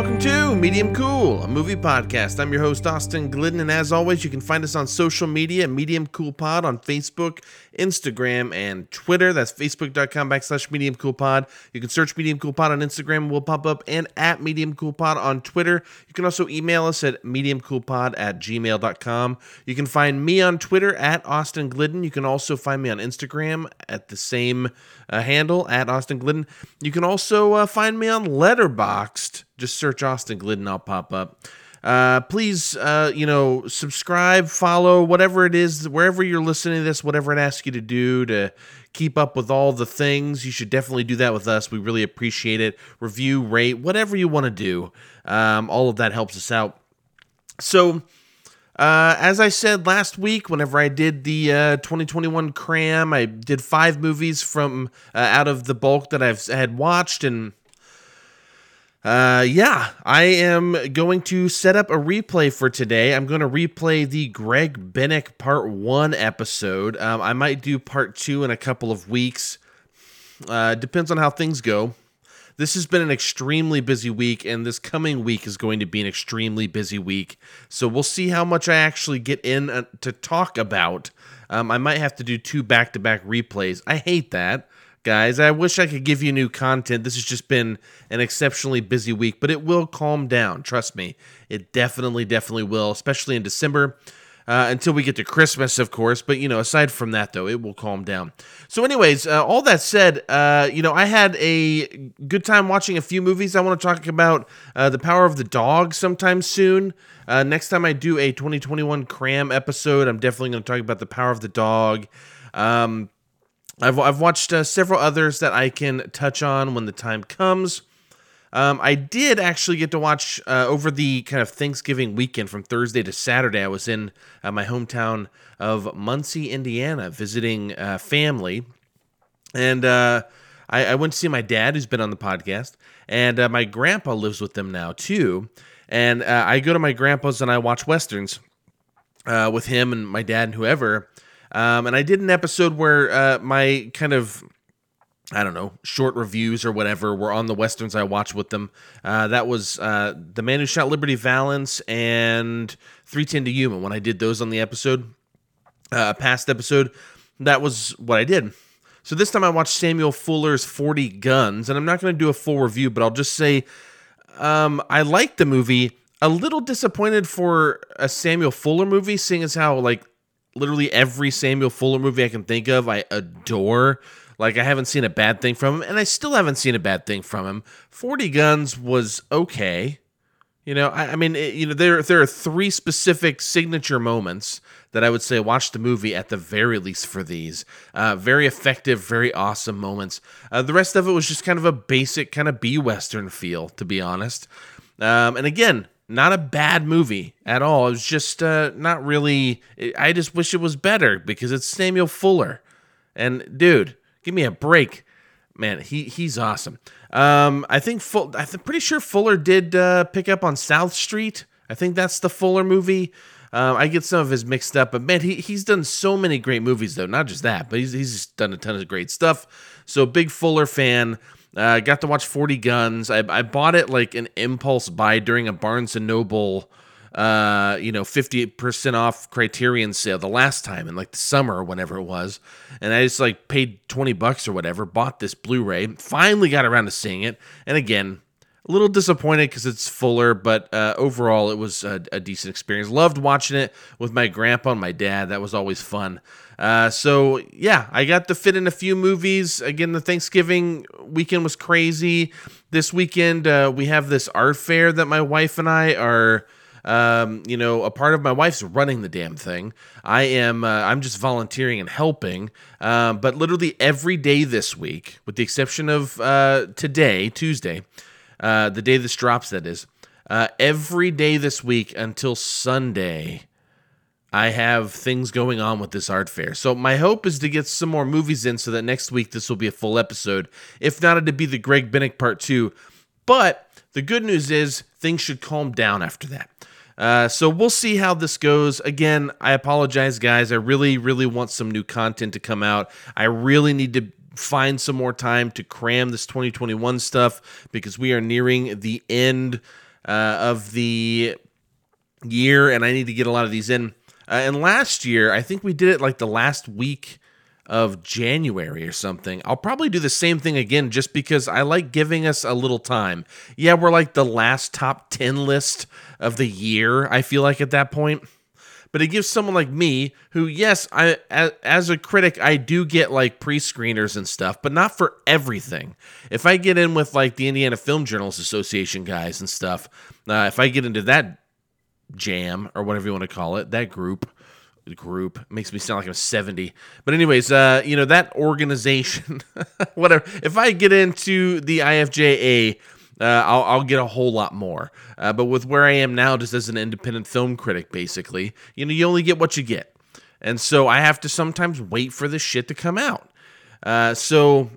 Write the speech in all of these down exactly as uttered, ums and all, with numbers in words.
welcome to Medium Cool, a movie podcast. I'm your host, Austin Glidden, and as always, you can find us on social media, Medium Cool Pod on Facebook, Instagram, and Twitter. That's facebook.com backslash Medium Cool Pod. You can search Medium Cool Pod on Instagram, we'll pop up, and at Medium Cool Pod on Twitter. You can also email us at mediumcoolpod at gmail.com. You can find me on Twitter at Austin Glidden. You can also find me on Instagram at the same uh, handle, at Austin Glidden. You can also uh, find me on Letterboxd. Just search Austin Glidden, I'll pop up. Uh, please, uh, you know, subscribe, follow, whatever it is, wherever you're listening to this, whatever it asks you to do to keep up with all the things, you should definitely do that with us. We really appreciate it. Review, rate, whatever you want to do. Um, all of that helps us out. So, uh, as I said last week, whenever I did the uh, twenty twenty-one cram, I did five movies from uh, out of the bulk that I've had watched, and Uh, yeah, I am going to set up a replay for today. I'm going to replay the Greg Bennick part one episode. Um, I might do part two in a couple of weeks. Uh, depends on how things go. This has been an extremely busy week, and this coming week is going to be an extremely busy week. So we'll see how much I actually get in to talk about. Um, I might have to do two back-to-back replays. I hate that. Guys, I wish I could give you new content. This has just been an exceptionally busy week, but it will calm down. Trust me. It definitely, definitely will, especially in December, uh, until we get to Christmas, of course. But, you know, aside from that, though, it will calm down. So anyways, uh, all that said, uh, you know, I had a good time watching a few movies. I want to talk about uh, The Power of the Dog sometime soon. Uh, next time I do a twenty twenty-one cram episode, I'm definitely going to talk about The Power of the Dog. Um... I've I've watched uh, several others that I can touch on when the time comes. Um, I did actually get to watch uh, over the kind of Thanksgiving weekend from Thursday to Saturday. I was in uh, my hometown of Muncie, Indiana, visiting uh, family, and uh, I, I went to see my dad, who's been on the podcast, and uh, my grandpa lives with them now too. And uh, I go to my grandpa's and I watch westerns uh, with him and my dad and whoever. Um, and I did an episode where uh, my kind of, I don't know, short reviews or whatever were on the westerns I watched with them. Uh, that was uh, The Man Who Shot Liberty Valance and three ten to Yuma. When I did those on the episode, uh, past episode, that was what I did. So this time I watched Samuel Fuller's forty Guns, and I'm not going to do a full review, but I'll just say um, I liked the movie. A little disappointed for a Samuel Fuller movie, seeing as how, like, literally every Samuel Fuller movie I can think of, I adore. Like, I haven't seen a bad thing from him, and I still haven't seen a bad thing from him. forty Guns was okay. You know, I, I mean, it, you know, there there are three specific signature moments that I would say watch the movie at the very least for these. Uh, very effective, very awesome moments. Uh, the rest of it was just kind of a basic kind of B-Western feel, to be honest. Um, and again, not a bad movie at all. It was just uh, not really... I just wish it was better because it's Samuel Fuller. And, dude, give me a break. Man, he he's awesome. Um, I think Full, I'm pretty sure Fuller did uh, pick up on South Street. I think that's the Fuller movie. Um, I get some of his mixed up. But, man, he he's done so many great movies, though. Not just that, but he's, he's just done a ton of great stuff. So, big Fuller fan. I uh, got to watch forty Guns. I, I bought it like an impulse buy during a Barnes and Noble, uh, you know, fifty percent off Criterion sale the last time in like the summer or whenever it was. And I just like paid twenty bucks or whatever, bought this Blu-ray, finally got around to seeing it. And again, a little disappointed because it's Fuller, but uh, overall it was a, a decent experience. Loved watching it with my grandpa and my dad. That was always fun. Uh, so, yeah, I got to fit in a few movies. Again, the Thanksgiving weekend was crazy. This weekend, uh, we have this art fair that my wife and I are, um, you know, a part of. My wife's running the damn thing. I am, uh, I'm just volunteering and helping. Uh, but literally every day this week, with the exception of uh, today, Tuesday, uh, the day this drops, that is, uh, every day this week until Sunday, I have things going on with this art fair. So my hope is to get some more movies in so that next week this will be a full episode. If not, it'd be the Greg Bennick part two. But the good news is things should calm down after that. Uh, so we'll see how this goes. Again, I apologize, guys. I really, really want some new content to come out. I really need to find some more time to cram this twenty twenty-one stuff because we are nearing the end. uh, of the year, and I need to get a lot of these in. Uh, and last year, I think we did it like the last week of January or something. I'll probably do the same thing again just because I like giving us a little time. Yeah, we're like the last top ten list of the year, I feel like, at that point. But it gives someone like me, who, yes, I as a critic, I do get like pre-screeners and stuff, but not for everything. If I get in with like the Indiana Film Journalists Association guys and stuff, uh, if I get into that jam or whatever you want to call it, that group, group it makes me sound like I'm seventy. But anyways, uh, you know, that organization, whatever. If I get into the I F J A. Uh, I'll, I'll get a whole lot more. Uh, but with where I am now, just as an independent film critic, basically, you know, you only get what you get. And so I have to sometimes wait for this shit to come out. Uh, so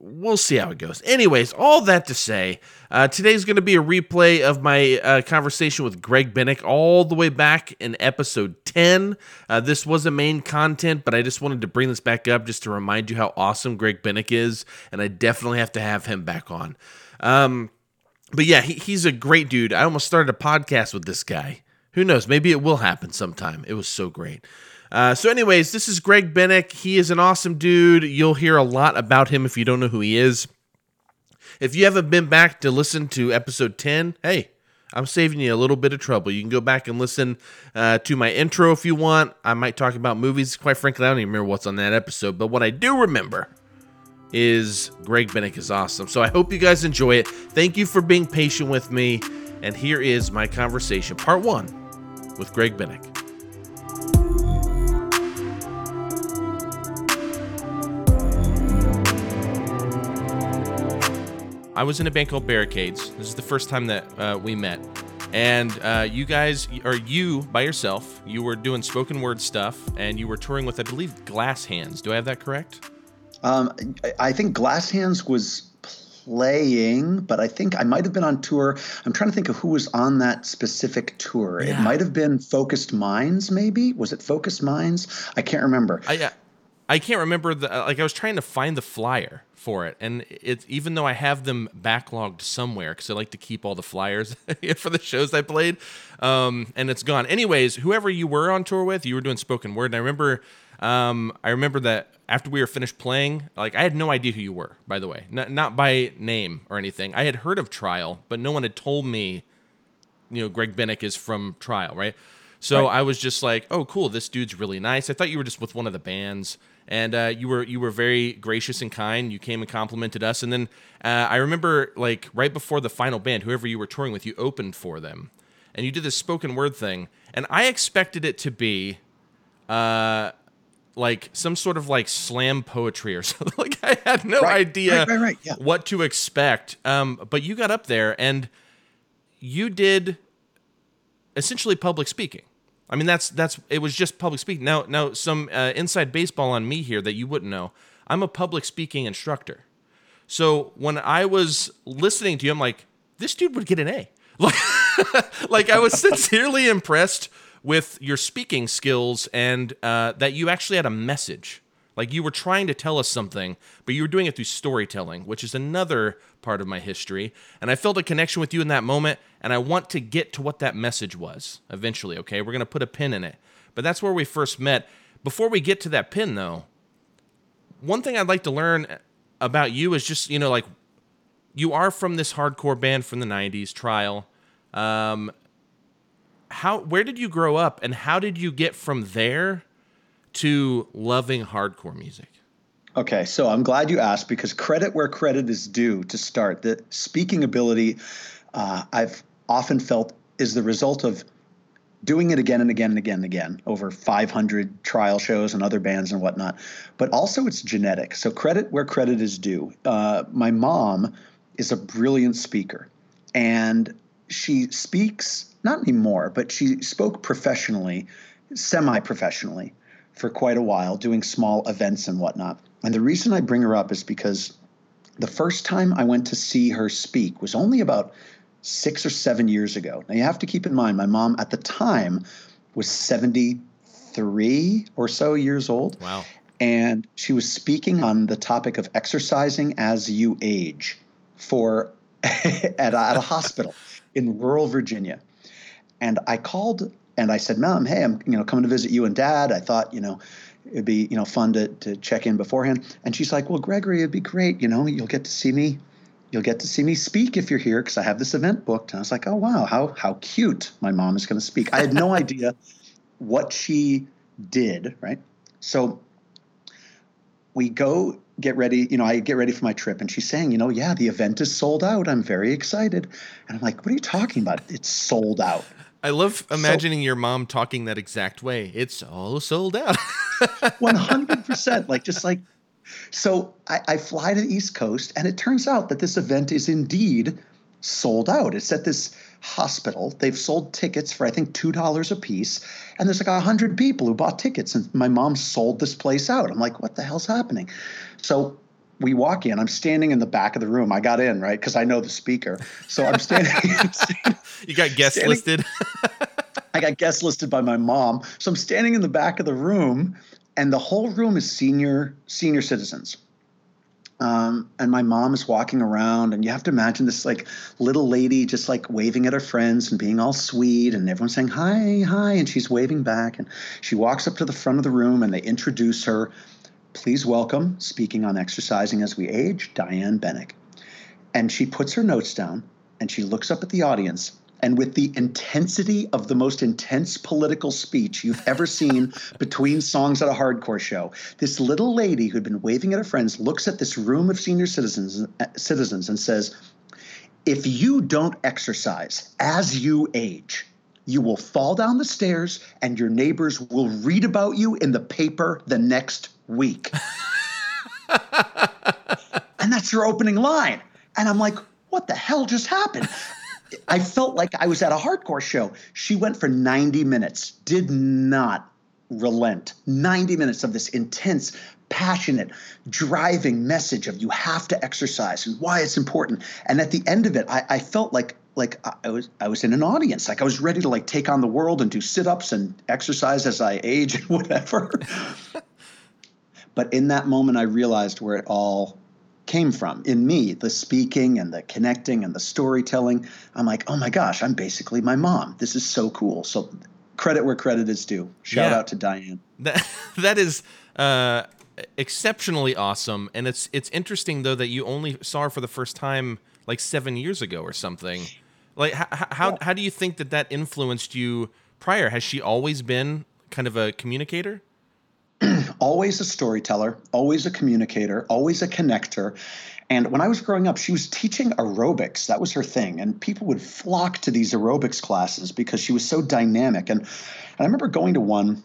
we'll see how it goes. Anyways, all that to say, uh, today's going to be a replay of my uh, conversation with Greg Bennick all the way back in episode ten. Uh, this was a main content, but I just wanted to bring this back up just to remind you how awesome Greg Bennick is. And I definitely have to have him back on. Um, but yeah, he, he's a great dude. I almost started a podcast with this guy. Who knows? Maybe it will happen sometime. It was so great. Uh, so anyways, this is Greg Bennick. He is an awesome dude. You'll hear a lot about him if you don't know who he is. If you haven't been back to listen to episode ten, hey, I'm saving you a little bit of trouble. You can go back and listen uh, to my intro if you want. I might talk about movies. Quite frankly, I don't even remember what's on that episode, but what I do remember is Greg Bennick is awesome. So I hope you guys enjoy it. Thank you for being patient with me. And here is my conversation, part one, with Greg Bennick. I was in a band called Barricades. This is the first time that uh, we met. And uh, you guys, or you by yourself, you were doing spoken word stuff, and you were touring with, I believe, Glass Hands. Do I have that correct? Um, I think Glass Hands was playing, but I think I might have been on tour. I'm trying to think of who was on that specific tour. Yeah. It might have been Focused Minds, maybe? Was it Focused Minds? I can't remember. I, I can't remember. The, like, I was trying to find the flyer for it, and it's, even though I have them backlogged somewhere, because I like to keep all the flyers for the shows I played, um, and it's gone. Anyways, whoever you were on tour with, you were doing spoken word, and I remember... Um, I remember that after we were finished playing, like, I had no idea who you were, by the way, not, not by name or anything. I had heard of Trial, but no one had told me, you know, Greg Bennick is from Trial. Right. So right. I was just like, oh, cool. This dude's really nice. I thought you were just with one of the bands, and, uh, you were, you were very gracious and kind. You came and complimented us. And then, uh, I remember, like, right before the final band, whoever you were touring with, you opened for them, and you did this spoken word thing. And I expected it to be, uh, like some sort of like slam poetry or something. Like, I had no right, idea right, right, right, yeah. what to expect. Um, but you got up there and you did essentially public speaking. I mean, that's, that's, it was just public speaking. Now, now some uh, inside baseball on me here that you wouldn't know. I'm a public speaking instructor. So when I was listening to you, I'm like, this dude would get an A. Like, like I was sincerely impressed with your speaking skills, and uh, that you actually had a message. Like, you were trying to tell us something, but you were doing it through storytelling, which is another part of my history. And I felt a connection with you in that moment, and I want to get to what that message was eventually, okay? We're going to put a pin in it. But that's where we first met. Before we get to that pin, though, one thing I'd like to learn about you is just, you know, like, you are from this hardcore band from the nineties, Trial. Um... How, where did you grow up, and how did you get from there to loving hardcore music? Okay, so I'm glad you asked, because credit where credit is due to start. The speaking ability, uh, I've often felt, is the result of doing it again and again and again and again, over five hundred Trial shows and other bands and whatnot. But also it's genetic, so credit where credit is due. Uh, my mom is a brilliant speaker, and she speaks... not anymore, but she spoke professionally, semi-professionally, for quite a while, doing small events and whatnot. And the reason I bring her up is because the first time I went to see her speak was only about six or seven years ago. Now, you have to keep in mind, my mom at the time was seventy-three or so years old. Wow. And she was speaking on the topic of exercising as you age for at, at a hospital. in rural Virginia. And I called and I said, Mom, hey, I'm you know coming to visit you and Dad. I thought, you know, it'd be, you know, fun to, to check in beforehand. And she's like, well, Gregory, it'd be great. You know, you'll get to see me. You'll get to see me speak if you're here because I have this event booked. And I was like, oh, wow, how how cute my mom is going to speak. I had no idea what she did, right? So we go get ready. You know, I get ready for my trip. And she's saying, you know, yeah, the event is sold out. I'm very excited. And I'm like, what are you talking about? It's sold out. I love imagining so, your mom talking that exact way. It's all sold out. one hundred percent. Like, just like. So I, I fly to the East Coast, and it turns out that this event is indeed sold out. It's at this hospital. They've sold tickets for, I think, two dollars a piece. And there's like one hundred people who bought tickets. And my mom sold this place out. I'm like, what the hell's happening? So we walk in. I'm standing in the back of the room. I got in, right, because I know the speaker. So I'm standing. I'm standing you got guest standing, listed. I got guest listed by my mom. So I'm standing in the back of the room. And the whole room is senior senior citizens. Um, and my mom is walking around, and you have to imagine this like little lady just like waving at her friends and being all sweet, and everyone's saying, hi, hi, and she's waving back. And she walks up to the front of the room, and they introduce her. Please welcome, speaking on Exercising as We Age, Diane Bennick. And she puts her notes down, and she looks up at the audience. And with the intensity of the most intense political speech you've ever seen between songs at a hardcore show, this little lady who'd been waving at her friends looks at this room of senior citizens, uh, citizens and says, if you don't exercise as you age, you will fall down the stairs and your neighbors will read about you in the paper the next week. And that's your opening line. And I'm like, what the hell just happened? I felt like I was at a hardcore show. She went for ninety minutes, did not relent. ninety minutes of this intense, passionate, driving message of you have to exercise and why it's important. And at the end of it, I, I felt like like I was I was in an audience. Like I was ready to like take on the world and do sit-ups and exercise as I age and whatever. But in that moment, I realized where it all came from in me, the speaking and the connecting and the storytelling. I'm like, oh my gosh, I'm basically my mom. This is so cool. So credit where credit is due. Shout yeah. out to Diane. That, that is uh, exceptionally awesome. And it's, it's interesting though, that you only saw her for the first time like seven years ago or something. Like how, how, yeah. how do you think that that influenced you prior? Has she always been kind of a communicator? Always a storyteller, always a communicator, always a connector. And when I was growing up, she was teaching aerobics. That was her thing. And people would flock to these aerobics classes because she was so dynamic. And, and I remember going to one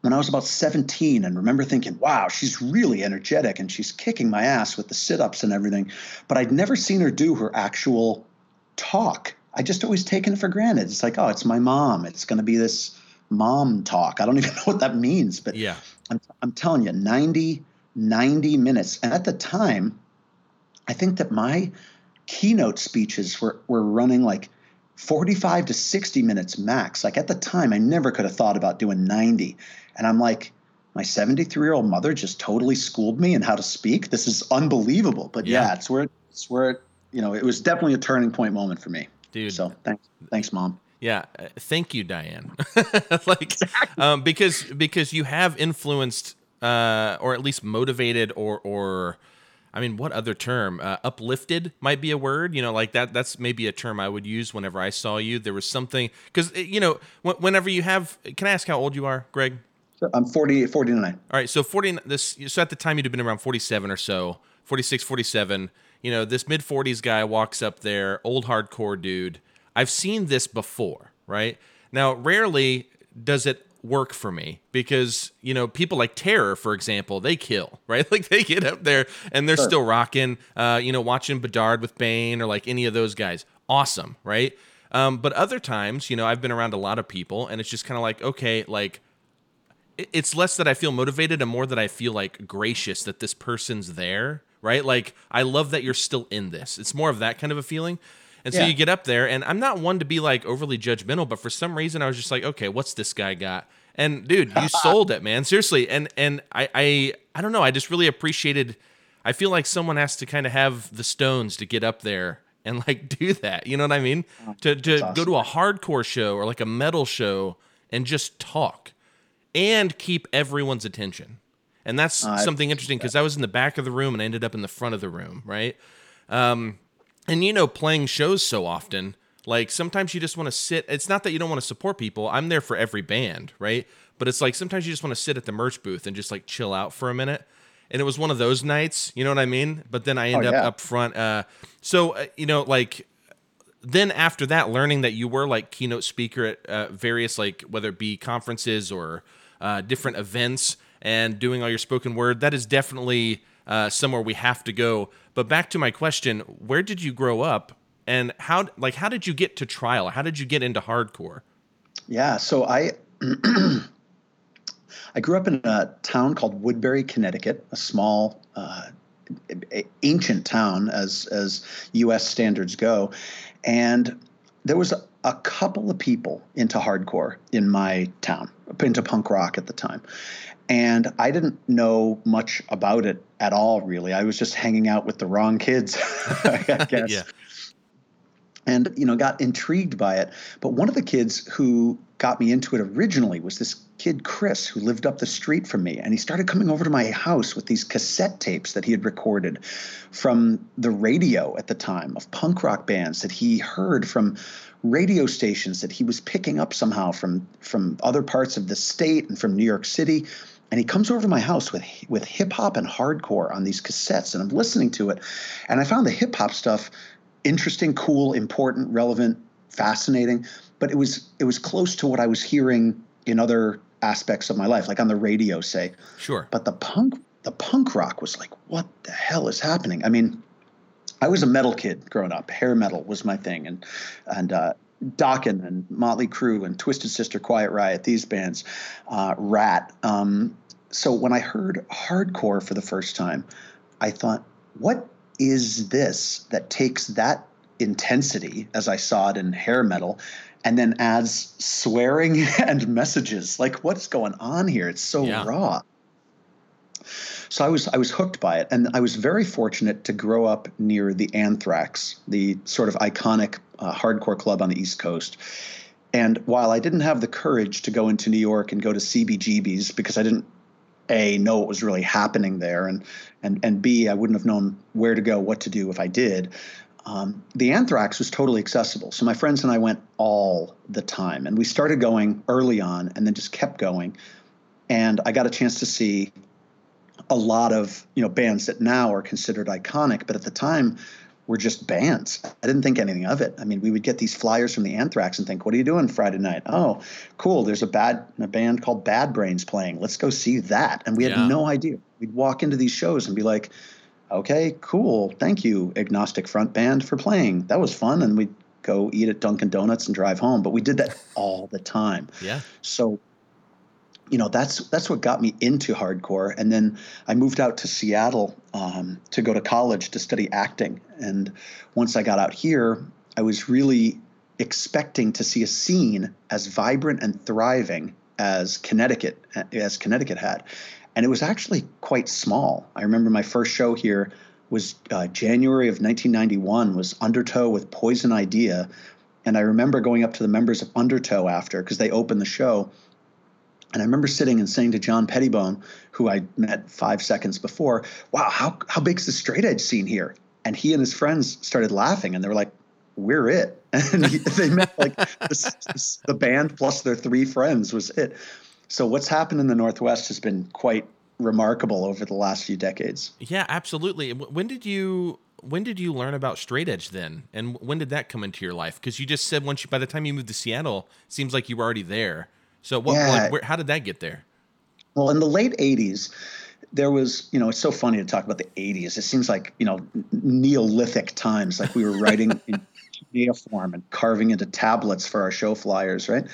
when I was about seventeen and remember thinking, wow, she's really energetic and she's kicking my ass with the sit-ups and everything. But I'd never seen her do her actual talk. I just always taken it for granted. It's like, oh, it's my mom. It's going to be this mom talk. I don't even know what that means, but yeah. I'm, I'm telling you, ninety, ninety minutes. And at the time, I think that my keynote speeches were, were running like forty-five to sixty minutes max. Like at the time, I never could have thought about doing ninety. And I'm like, my seventy-three-year-old mother just totally schooled me in how to speak. This is unbelievable. But yeah, yeah it's where, it's where, you know, it was definitely a turning point moment for me. Dude. So thanks. Thanks, Mom. Yeah, thank you, Diane. like, exactly. um, because because you have influenced, uh, or at least motivated, or or, I mean, what other term? Uh, uplifted might be a word. You know, like that. That's maybe a term I would use whenever I saw you. There was something because you know, whenever you have, can I ask how old you are, Greg? I'm forty, forty-nine. All right, so forty. This so at the time you'd have been around forty-seven or so, forty-six, forty-seven. You know, this mid forties guy walks up there, old hardcore dude. I've seen this before, right? Now, rarely does it work for me because, you know, people like Terror, for example, they kill, right? Like they get up there and they're sure. still rocking, uh, you know, watching Bedard with Bane or like any of those guys. Awesome, right? Um, but other times, you know, I've been around a lot of people and it's just kind of like, okay, like it's less that I feel motivated and more that I feel like gracious that this person's there, right? Like I love that you're still in this. It's more of that kind of a feeling. And so yeah. you get up there, and I'm not one to be, like, overly judgmental, but for some reason I was just like, okay, what's this guy got? And, dude, you sold it, man, seriously. And and I, I I don't know, I just really appreciated – I feel like someone has to kind of have the stones to get up there and like do that. You know what I mean? To to awesome. Go to a hardcore show or like a metal show and just talk and keep everyone's attention. And that's uh, something interesting because I was in the back of the room and I ended up in the front of the room, right? Um, and, you know, playing shows so often, like sometimes you just want to sit. It's not that you don't want to support people. I'm there for every band, right? But it's like sometimes you just want to sit at the merch booth and just like chill out for a minute. And it was one of those nights, you know what I mean? But then I end oh, up yeah. up front. Uh, so, uh, you know, like then after that, learning that you were like keynote speaker at uh, various like whether it be conferences or uh, different events and doing all your spoken word, that is definitely uh, somewhere we have to go. But back to my question, where did you grow up and how, like, how did you get to Trial? How did you get into hardcore? Yeah. So I, I grew up in a town called Woodbury, Connecticut, a small, uh, ancient town as, as U S standards go. And there was a, a couple of people into hardcore in my town, into punk rock at the time. And I didn't know much about it at all, really. I was just hanging out with the wrong kids, I guess. Yeah. And, you know, got intrigued by it. But one of the kids who got me into it originally was this kid, Chris, who lived up the street from me. And he started coming over to my house with these cassette tapes that he had recorded from the radio at the time of punk rock bands that he heard from radio stations that he was picking up somehow from, from other parts of the state and from New York City. And he comes over to my house with with hip-hop and hardcore on these cassettes, and I'm listening to it. And I found the hip-hop stuff interesting, cool, important, relevant, fascinating. But it was it was close to what I was hearing in other aspects of my life, like on the radio, say. Sure. But the punk the punk rock was like, what the hell is happening? I mean, I was a metal kid growing up. Hair metal was my thing. And, and uh, Dokken and Motley Crue and Twisted Sister, Quiet Riot, these bands, uh, Rat. Um, so when I heard hardcore for the first time, I thought, what is this that takes that intensity as I saw it in hair metal and then adds swearing and messages? Like, what's going on here? It's so yeah. raw. So I was I was hooked by it, and I was very fortunate to grow up near the Anthrax, the sort of iconic uh, hardcore club on the East Coast. And while I didn't have the courage to go into New York and go to C B G B's because I didn't A, know what was really happening there, and and and B, I wouldn't have known where to go, what to do if I did. Um, the Anthrax was totally accessible. So my friends and I went all the time, and we started going early on and then just kept going. And I got a chance to see a lot of, you know, bands that now are considered iconic, but at the time were just bands. I didn't think anything of it. I mean, we would get these flyers from the Anthrax and think, what are you doing Friday night? Oh, cool. There's a bad a band called Bad Brains playing. Let's go see that. And we had yeah. no idea. We'd walk into these shows and be like, okay, cool. Thank you, Agnostic Front band, for playing. That was fun. And we'd go eat at Dunkin' Donuts and drive home. But we did that all the time. Yeah. So, you know, that's that's what got me into hardcore. And then I moved out to Seattle um, to go to college to study acting. And once I got out here, I was really expecting to see a scene as vibrant and thriving as Connecticut, as Connecticut had. And it was actually quite small. I remember my first show here was uh, January of nineteen ninety-one, was Undertow with Poison Idea. And I remember going up to the members of Undertow after, because they opened the show. And I remember sitting and saying to John Pettibone, who I met five seconds before, wow, how how big's the straight edge scene here? And he and his friends started laughing, and they were like, we're it. And he, they met like this, this, the band plus their three friends was it. So what's happened in the Northwest has been quite remarkable over the last few decades. Yeah, absolutely. When did you when did you learn about straight edge then? And when did that come into your life? Because you just said once you, by the time you moved to Seattle, it seems like you were already there. So what? Yeah. Like, where, how did that get there? Well, in the late eighties, there was, you know, it's so funny to talk about the eighties. It seems like, you know, Neolithic times, like we were writing in cuneiform and carving into tablets for our show flyers, right?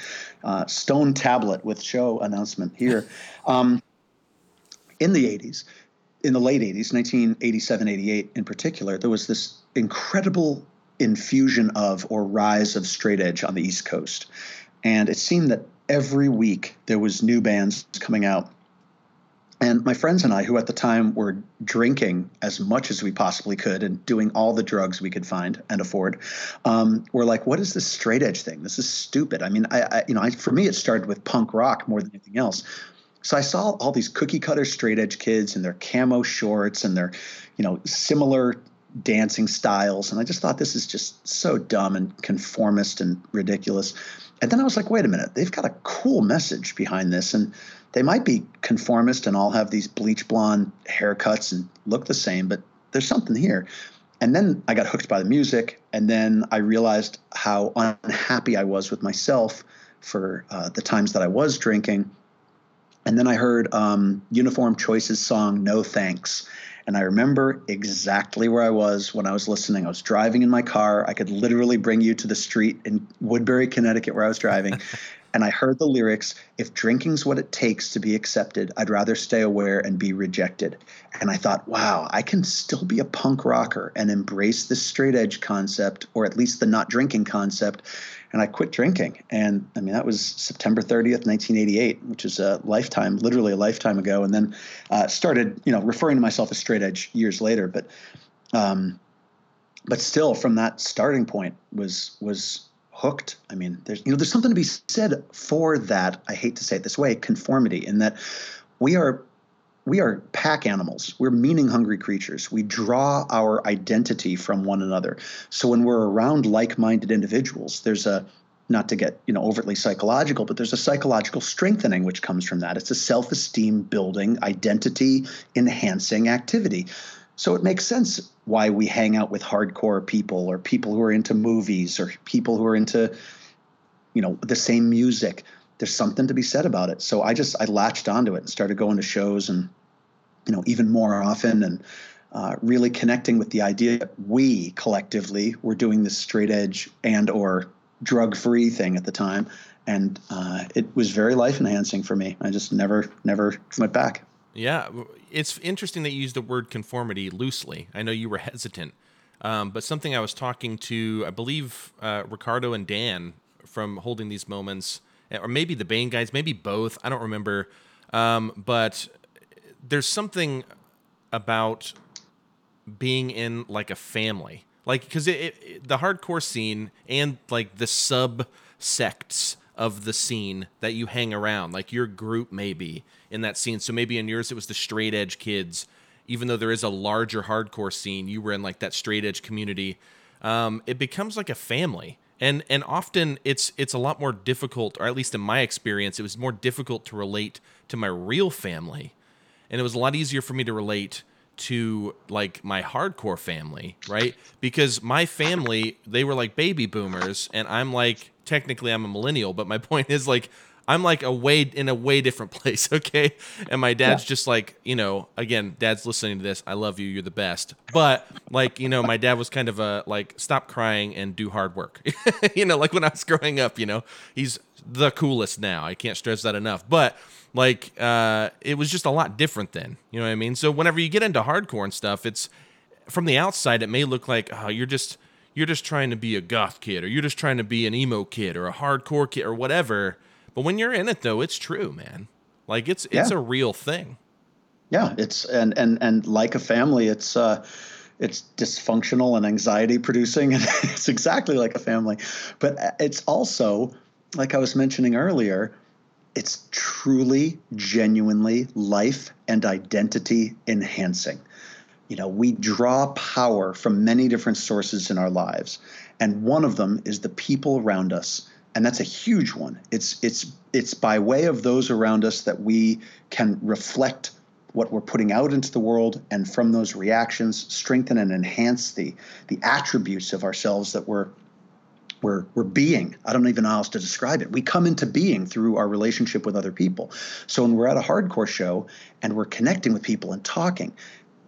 Uh, stone tablet with show announcement here. Um, in the eighties, in the late eighties, nineteen eighty-seven, eighty-eight in particular, there was this incredible infusion of or rise of straight edge on the East Coast. And it seemed that every week there was new bands coming out. And my friends and I, who at the time were drinking as much as we possibly could and doing all the drugs we could find and afford, um, were like, what is this straight edge thing? This is stupid. I mean, I, I you know, I, for me, it started with punk rock more than anything else. So I saw all these cookie cutter straight edge kids and their camo shorts and their, you know, similar dancing styles. And I just thought, this is just so dumb and conformist and ridiculous. And then I was like, wait a minute, they've got a cool message behind this. And they might be conformist and all have these bleach blonde haircuts and look the same, but there's something here. And then I got hooked by the music. And then I realized how unhappy I was with myself for uh, the times that I was drinking. And then I heard um, Uniform Choice's song, No Thanks. And I remember exactly where I was when I was listening. I was driving in my car. I could literally bring you to the street in Woodbury, Connecticut, where I was driving. And I heard the lyrics, if drinking's what it takes to be accepted, I'd rather stay aware and be rejected. And I thought, wow, I can still be a punk rocker and embrace this straight edge concept, or at least the not drinking concept. And I quit drinking. And I mean, that was September thirtieth, nineteen eighty-eight, which is a lifetime, literally a lifetime ago. And then uh, started, you know, referring to myself as straight edge years later. But um, but still, from that starting point was was hooked. I mean, there's, you know, there's something to be said for that. I hate to say it this way, conformity, in that we are we are pack animals. We're meaning hungry creatures. We draw our identity from one another. So when we're around like-minded individuals, there's a, not to get, you know, overtly psychological, but there's a psychological strengthening which comes from that. It's a self-esteem building, identity enhancing activity. So it makes sense why we hang out with hardcore people, or people who are into movies, or people who are into, you know, the same music. There's something to be said about it. So I just, I latched onto it and started going to shows and, you know, even more often, and uh, really connecting with the idea that we collectively were doing this straight edge and or drug-free thing at the time. And uh, it was very life-enhancing for me. I just never, never went back. Yeah, it's interesting that you use the word conformity loosely. I know you were hesitant, um, but something I was talking to, I believe, uh, Ricardo and Dan from Holding These Moments, or maybe the Bane guys, maybe both, I don't remember. Um, but there's something about being in like a family, like, because it, it, the hardcore scene and like the sub-sects of the scene that you hang around, like your group maybe in that scene. So maybe in yours, it was the straight edge kids, even though there is a larger hardcore scene, you were in like that straight edge community. Um, it becomes like a family, and, and often it's, it's a lot more difficult, or at least in my experience, it was more difficult to relate to my real family. And it was a lot easier for me to relate to like my hardcore family, right? Because my family, they were like baby boomers, and I'm like, technically I'm a millennial, but my point is like, I'm like a way in a way different place. Okay. And my dad's yeah. just like, you know, again, dad's listening to this. I love you. You're the best. But like, you know, my dad was kind of a, like, stop crying and do hard work. You know, like when I was growing up, you know, he's the coolest now. I can't stress that enough, but like, uh, it was just a lot different then, you know what I mean? So whenever you get into hardcore and stuff, it's from the outside, it may look like, oh, you're just, you're just trying to be a goth kid, or you're just trying to be an emo kid, or a hardcore kid, or whatever. But when you're in it, though, it's true, man. Like, it's it's yeah. a real thing. Yeah, it's and and and like a family, it's uh, it's dysfunctional and anxiety producing, and it's exactly like a family. But it's also, like I was mentioning earlier, it's truly, genuinely life and identity enhancing. You know, we draw power from many different sources in our lives, and one of them is the people around us. And that's a huge one. It's it's it's by way of those around us that we can reflect what we're putting out into the world, and from those reactions, strengthen and enhance the the attributes of ourselves that we're we're we're being. I don't even know how else to describe it. We come into being through our relationship with other people. So when we're at a hardcore show and we're connecting with people and talking,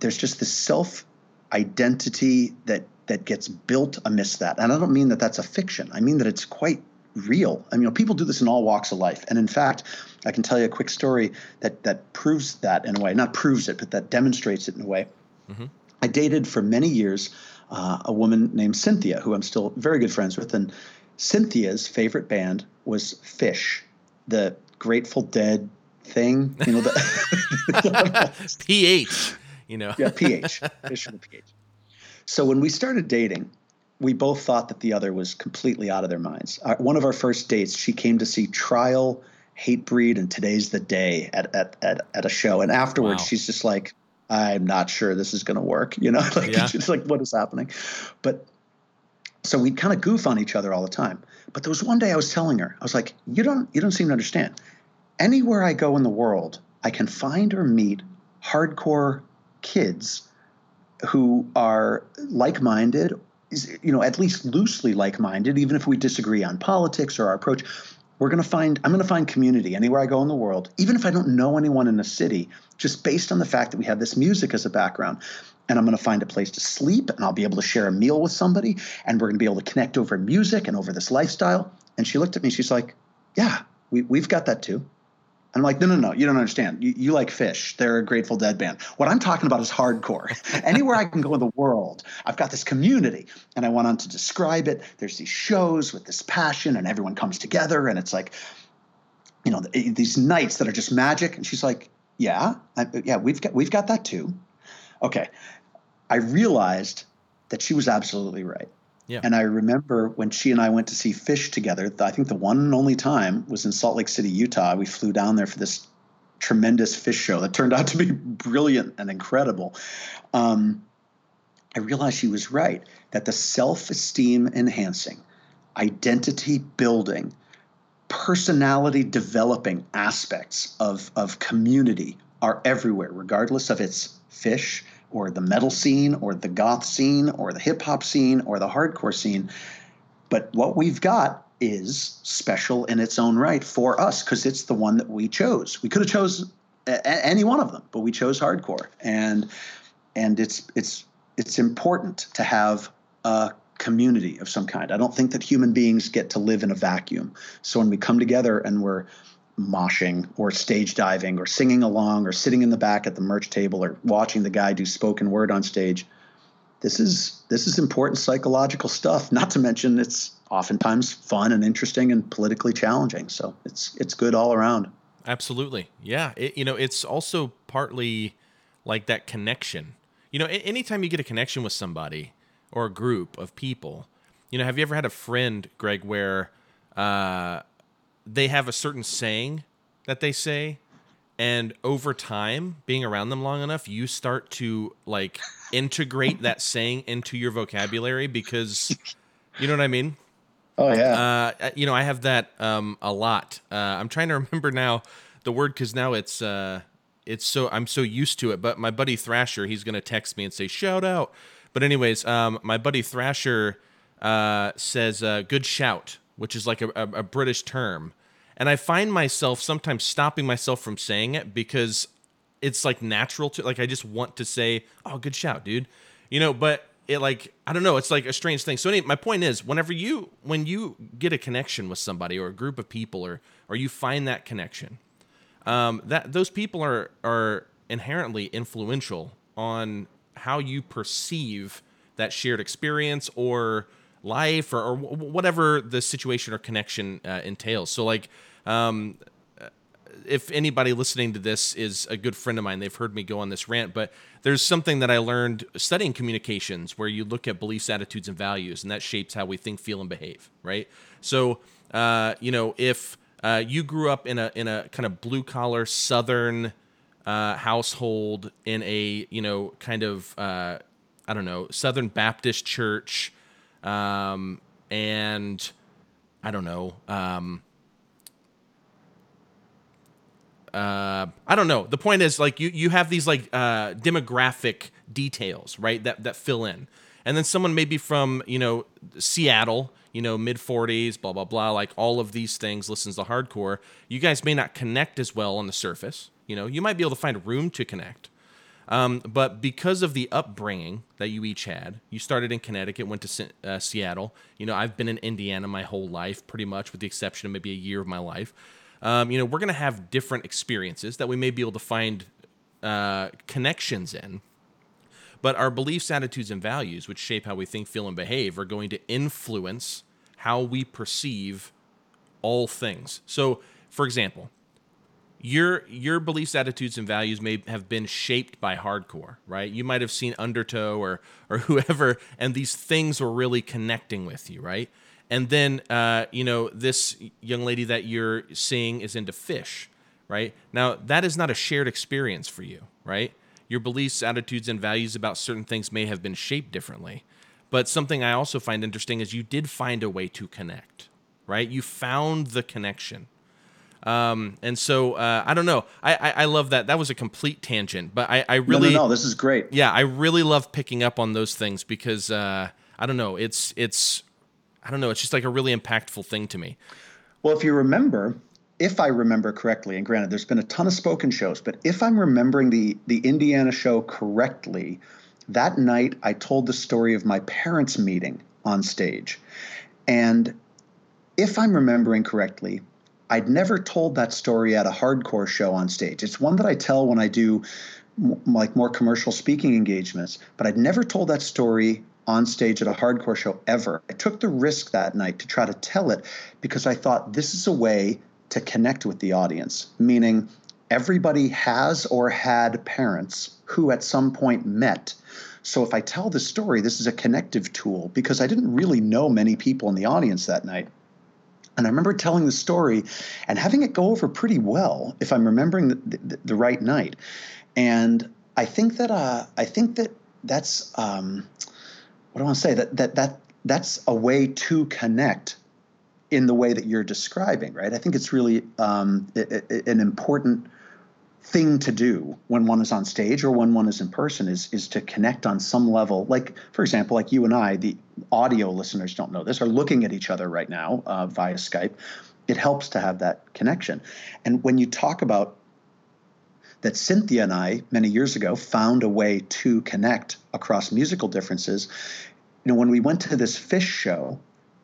there's just this self-identity that that gets built amidst that. And I don't mean that that's a fiction. I mean that it's quite real. I mean, you know, people do this in all walks of life. And in fact, I can tell you a quick story that that proves that in a way, not proves it, but that demonstrates it in a way. Mm-hmm. I dated for many years uh, a woman named Cynthia, who I'm still very good friends with. And Cynthia's favorite band was Phish, the Grateful Dead thing, you know, the pH, you know. Yeah, pH, fish and pH. So when we started dating, we both thought that the other was completely out of their minds. Our, one of our first dates, she came to see Trial, Hate Breed, and Today's the Day at at at, at a show. And afterwards, wow. She's just like, I'm not sure this is going to work. You know, like, yeah. She's like, what is happening? But so we'd kind of goof on each other all the time. But there was one day I was telling her, I was like, you don't you don't seem to understand. Anywhere I go in the world, I can find or meet hardcore kids who are like-minded, you know, at least loosely like-minded, even if we disagree on politics or our approach. We're going to find, I'm going to find community anywhere I go in the world, even if I don't know anyone in a city, just based on the fact that we have this music as a background. And I'm going to find a place to sleep, and I'll be able to share a meal with somebody, and we're going to be able to connect over music and over this lifestyle. And she looked at me, she's like, yeah, we, we've got that too. I'm like, no, no, no, you don't understand. You, you like Fish. They're a Grateful Dead band. What I'm talking about is hardcore. Anywhere I can go in the world, I've got this community. And I went on to describe it. There's these shows with this passion, and everyone comes together, and it's like, you know, these nights that are just magic. And she's like, yeah, I, yeah, we've got, we've got that too. Okay. I realized that she was absolutely right. Yeah. And I remember when she and I went to see Fish together, I think the one and only time was in Salt Lake City, Utah. We flew down there for this tremendous Fish show that turned out to be brilliant and incredible. Um, I realized she was right, that the self-esteem enhancing, identity building, personality developing aspects of, of community are everywhere, regardless of its Fish or the metal scene, or the goth scene, or the hip-hop scene, or the hardcore scene. But what we've got is special in its own right for us, because it's the one that we chose. We could have chose a- any one of them, but we chose hardcore. And and it's it's it's important to have a community of some kind. I don't think that human beings get to live in a vacuum. So when we come together and we're moshing or stage diving or singing along or sitting in the back at the merch table or watching the guy do spoken word on stage, this is this is important psychological stuff, not to mention it's oftentimes fun and interesting and politically challenging. So it's it's good all around. Absolutely. Yeah, it, you know, it's also partly like that connection. You know, anytime you get a connection with somebody or a group of people, you know, have you ever had a friend, Greg, where uh they have a certain saying that they say, and over time, being around them long enough, you start to like integrate that saying into your vocabulary because, you know what I mean? Oh yeah. Uh, you know, I have that um, a lot. Uh, I'm trying to remember now the word, because now it's uh, it's so I'm so used to it. But my buddy Thrasher, he's gonna text me and say shout out. But anyways, um, my buddy Thrasher uh, says uh, good shout, which is like a, a, a British term. And I find myself sometimes stopping myself from saying it because it's like natural to, like, I just want to say, oh, good shout, dude. You know, but it like, I don't know, it's like a strange thing. So anyway, my point is, whenever you, when you get a connection with somebody or a group of people, or, or you find that connection, um, that those people are, are inherently influential on how you perceive that shared experience or life or, or whatever the situation or connection uh, entails. So like, um, if anybody listening to this is a good friend of mine, they've heard me go on this rant, but there's something that I learned studying communications where you look at beliefs, attitudes, and values, and that shapes how we think, feel, and behave. Right. So, uh, you know, if, uh, you grew up in a, in a kind of blue collar Southern, uh, household in a, you know, kind of, uh, I don't know, Southern Baptist church, Um, and I don't know, um, uh, I don't know. The point is like, you, you have these like, uh, demographic details, right? That, that fill in. And then someone maybe from, you know, Seattle, you know, mid forties, blah, blah, blah, like all of these things, listens to hardcore. You guys may not connect as well on the surface. You know, you might be able to find room to connect. Um, but because of the upbringing that you each had, you started in Connecticut, went to uh, Seattle. You know, I've been in Indiana my whole life, pretty much, with the exception of maybe a year of my life. Um, you know, we're going to have different experiences that we may be able to find uh, connections in. But our beliefs, attitudes, and values, which shape how we think, feel, and behave, are going to influence how we perceive all things. So, for example, your your beliefs, attitudes, and values may have been shaped by hardcore, right? You might have seen Undertow or or whoever, and these things were really connecting with you, right? And then, uh, you know, this young lady that you're seeing is into fish, right? Now, that is not a shared experience for you, right? Your beliefs, attitudes, and values about certain things may have been shaped differently. But something I also find interesting is you did find a way to connect, right? You found the connection. Um, and so, uh, I don't know. I, I, I love that. That was a complete tangent, but I, I really, no, no, no, this is great. Yeah. I really love picking up on those things because, uh, I don't know. It's, it's, I don't know. It's just like a really impactful thing to me. Well, if you remember, if I remember correctly, and granted, there's been a ton of spoken shows, but if I'm remembering the, the Indiana show correctly, that night I told the story of my parents' meeting on stage. And if I'm remembering correctly, I'd never told that story at a hardcore show on stage. It's one that I tell when I do m- like more commercial speaking engagements, but I'd never told that story on stage at a hardcore show ever. I took the risk that night to try to tell it because I thought this is a way to connect with the audience, meaning everybody has or had parents who at some point met. So if I tell the story, this is a connective tool because I didn't really know many people in the audience that night. And I remember telling the story and having it go over pretty well, if I'm remembering the, the, the right night. And I think that uh, I think that that's um, what I want to say that that that that's a way to connect in the way that you're describing, right? I think it's really um, it, it, an important thing to do when one is on stage or when one is in person is is to connect on some level. Like, for example, like you and I, the audio listeners don't know this, are looking at each other right now uh, via Skype. It helps to have that connection. And when you talk about that, Cynthia and I, many years ago, found a way to connect across musical differences. You know, when we went to this Fish show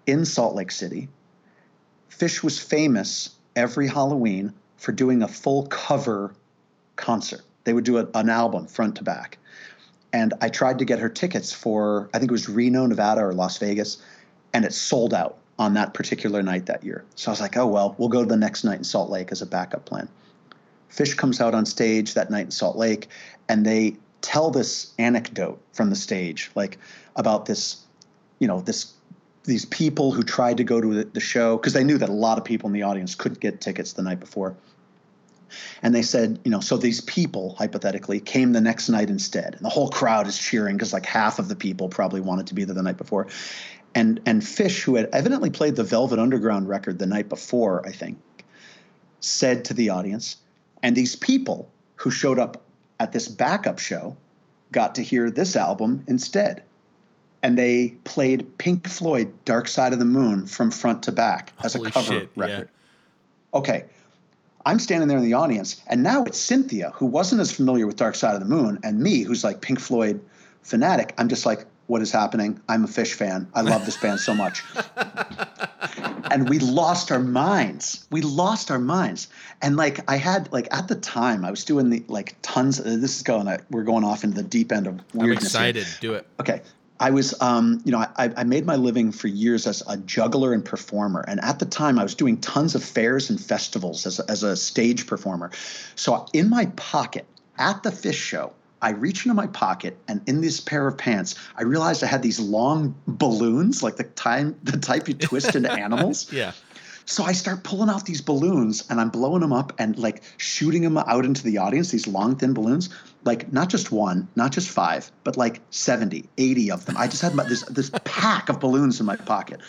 in Salt Lake City, Fish was famous every Halloween for doing a full cover concert. They would do a, an album front to back. And I tried to get her tickets for, I think it was Reno, Nevada or Las Vegas, and it sold out on that particular night that year. So I was like, oh, well, we'll go to the next night in Salt Lake as a backup plan. Fish comes out on stage that night in Salt Lake, and they tell this anecdote from the stage, like about this, you know, this these people who tried to go to the show because they knew that a lot of people in the audience couldn't get tickets the night before. And they said, you know, so these people, hypothetically, came the next night instead. And the whole crowd is cheering because like half of the people probably wanted to be there the night before. And and Fish, who had evidently played the Velvet Underground record the night before, I think, said to the audience, and these people who showed up at this backup show got to hear this album instead. And they played Pink Floyd, Dark Side of the Moon, from front to back as Holy a cover shit, record. Yeah. Okay. I'm standing there in the audience, and now it's Cynthia, who wasn't as familiar with Dark Side of the Moon, and me, who's like Pink Floyd fanatic. I'm just like, what is happening? I'm a Fish fan. I love this band so much. And we lost our minds. We lost our minds. And like I had like at the time I was doing the like tons of this is going to, we're going off into the deep end of weirdness. I'm excited. Here. Do it. Okay. I was, um, you know, I, I made my living for years as a juggler and performer. And at the time, I was doing tons of fairs and festivals as a, as a stage performer. So in my pocket, at the Fish show, I reached into my pocket, and in this pair of pants, I realized I had these long balloons, like the time, the type you twist into animals. Yeah. So I start pulling out these balloons, and I'm blowing them up and, like, shooting them out into the audience, these long, thin balloons. Like, not just one, not just five, but, like, seventy, eighty of them. I just had my, this this pack of balloons in my pocket.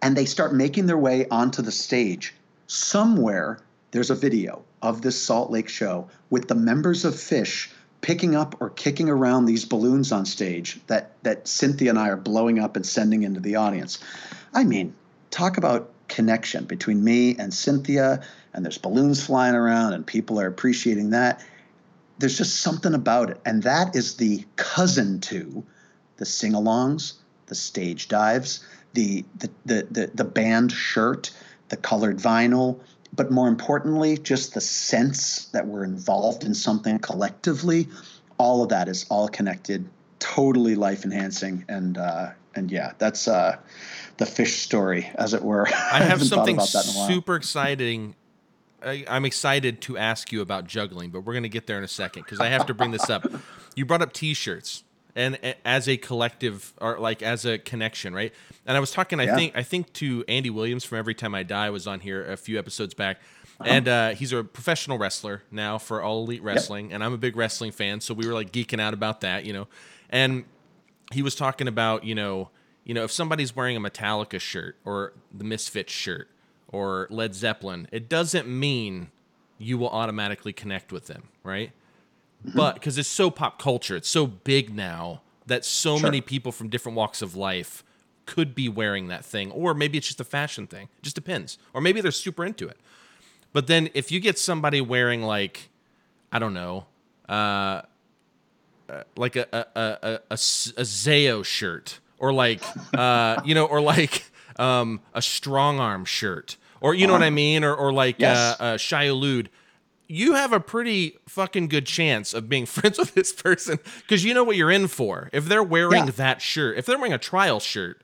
And they start making their way onto the stage. Somewhere there's a video of this Salt Lake show with the members of Fish picking up or kicking around these balloons on stage that, that Cynthia and I are blowing up and sending into the audience. I mean, talk about connection between me and Cynthia, and there's balloons flying around and people are appreciating that. There's just something about it. And that is the cousin to the sing-alongs, the stage dives, the the the the, the band shirt, the colored vinyl, but more importantly, just the sense that we're involved in something collectively. All of that is all connected, totally life-enhancing, and uh, and yeah, that's uh, the Fish story, as it were. I have something super exciting I, I'm excited to ask you about juggling, but we're going to get there in a second because I have to bring this up. You brought up T-shirts and uh, as a collective, or like as a connection, right? And I was talking, I yeah. think, I think to Andy Williams from Every Time I Die was on here a few episodes back, uh-huh. and uh, he's a professional wrestler now for All Elite Wrestling, yep. and I'm a big wrestling fan, so we were like geeking out about that, you know. And he was talking about, you know, you know, if somebody's wearing a Metallica shirt or the Misfits shirt or Led Zeppelin, it doesn't mean you will automatically connect with them, right? Mm-hmm. But because it's so pop culture, it's so big now that so sure. many people from different walks of life could be wearing that thing, or maybe it's just a fashion thing. It just depends. Or maybe they're super into it. But then if you get somebody wearing, like, I don't know, uh, uh, like a a, a, a, a Zayo shirt, or like, uh, you know, or like um, a Strong Arm shirt, or you know uh-huh. what I mean, or or like yes. uh, uh, Shia Lude, you have a pretty fucking good chance of being friends with this person because you know what you're in for. If they're wearing yeah. that shirt, if they're wearing a Trial shirt,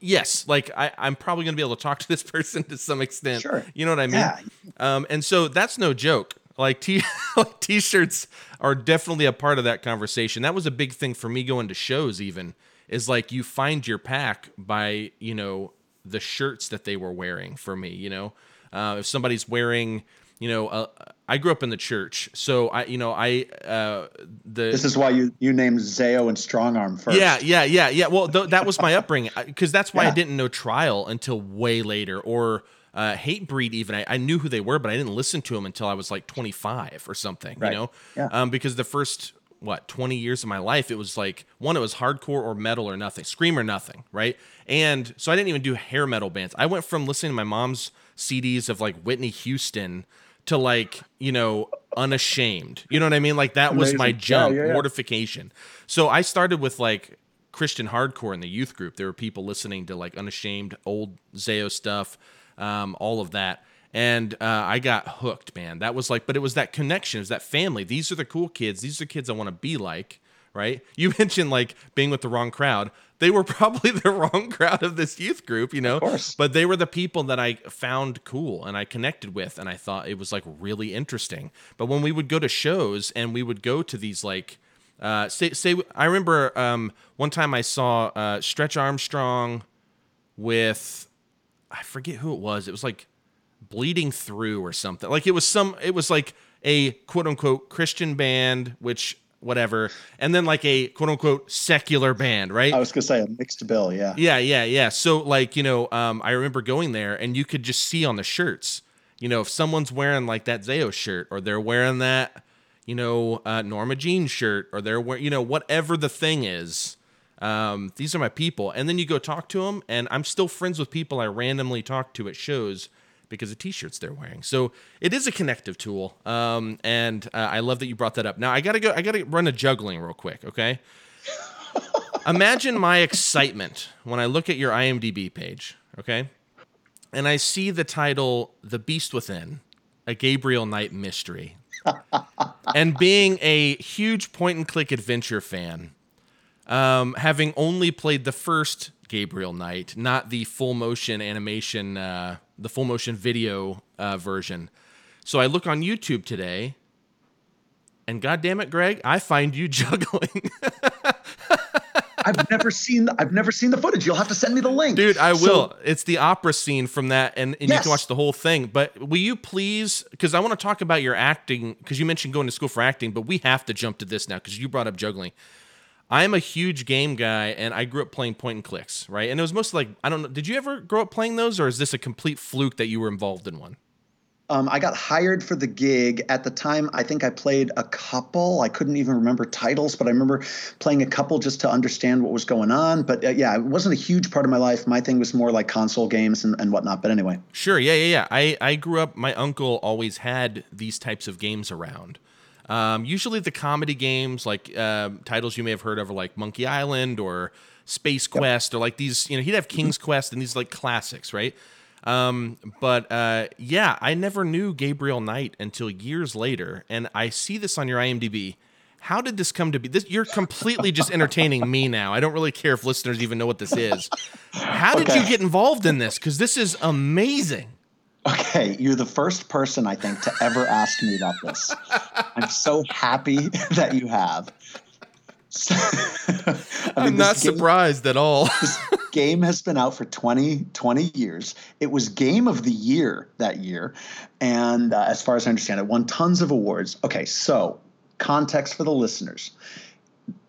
yes, like I, I'm probably going to be able to talk to this person to some extent. Sure. You know what I mean? Yeah. Um, and so that's no joke. Like t- T-shirts are definitely a part of that conversation. That was a big thing for me going to shows even, is like you find your pack by, you know, the shirts that they were wearing for me, you know. Uh, if somebody's wearing... You know, uh, I grew up in the church, so I, you know, I, uh, the. This is why you, you named Zayo and Strong Arm first. Yeah, yeah, yeah, yeah. Well, th- that was my upbringing, because that's why yeah. I didn't know Trial until way later, or uh, Hatebreed even. I, I knew who they were, but I didn't listen to them until I was like twenty-five or something, right. you know? Yeah. Um, because the first, what, twenty years of my life, it was like, one, it was hardcore or metal or nothing, scream or nothing, right? And so I didn't even do hair metal bands. I went from listening to my mom's C Ds of like Whitney Houston to like, you know, Unashamed. You know what I mean? Like that was Amazing. my jump, yeah, yeah, yeah. mortification. So I started with like Christian hardcore in the youth group. There were people listening to like Unashamed, old Zayo stuff, um, all of that. And uh, I got hooked, man. That was like, but it was that connection. It was that family. These are the cool kids. These are the kids I want to be like, right? You mentioned like being with the wrong crowd. They were probably the wrong crowd of this youth group, you know, of course. But they were the people that I found cool and I connected with. And I thought it was like really interesting. But when we would go to shows and we would go to these, like, uh, say, say, I remember um, one time I saw uh, Stretch Armstrong with, I forget who it was. It was like Bleeding Through or something. Like it was some, it was like a quote unquote Christian band, which whatever, and then like a quote unquote secular band, right? I was gonna say a mixed bill, yeah. Yeah, yeah, yeah. So like, you know, um, I remember going there and you could just see on the shirts, you know, if someone's wearing like that Zayo shirt, or they're wearing that, you know, uh, Norma Jean shirt, or they're wearing, you know, whatever the thing is, um, these are my people. And then you go talk to them, and I'm still friends with people I randomly talk to at shows because of T-shirts they're wearing. So it is a connective tool, um, and uh, I love that you brought that up. Now, I got to go. I got to run a juggling real quick, okay? Imagine my excitement when I look at your IMDb page, okay? And I see the title, The Beast Within, a Gabriel Knight mystery. And being a huge point-and-click adventure fan, um, having only played the first Gabriel Knight, not the full-motion animation... Uh, the full motion video uh, version. So I look on YouTube today, and goddamn it, Greg, I find you juggling. I've never seen I've never seen the footage. You'll have to send me the link. Dude, I will. So, it's the opera scene from that, and, and yes. you can watch the whole thing. But will you please, because I want to talk about your acting, because you mentioned going to school for acting, but we have to jump to this now because you brought up juggling. I'm a huge game guy, and I grew up playing point and clicks, right? And it was mostly like, I don't know, did you ever grow up playing those, or is this a complete fluke that you were involved in one? Um, I got hired for the gig. At the time, I think I played a couple. I couldn't even remember titles, but I remember playing a couple just to understand what was going on. But uh, yeah, it wasn't a huge part of my life. My thing was more like console games and, and whatnot. But anyway. Sure, yeah, yeah, yeah. I, I grew up, my uncle always had these types of games around. Um, usually the comedy games, like uh, titles you may have heard of, are like Monkey Island or Space Quest, or like these, you know, he'd have King's Quest and these like classics, right? Um, but uh, yeah, I never knew Gabriel Knight until years later, and I see this on your IMDb. How did this come to be? This, you're completely just entertaining me now. I don't really care if listeners even know what this is. How did okay. you get involved in this? Because this is amazing. Okay, you're the first person, I think, to ever ask me about this. I'm so happy that you have. So, I mean, I'm not game, surprised at all. This game has been out for twenty years. It was Game of the Year that year. And uh, as far as I understand, it won tons of awards. Okay, so context for the listeners.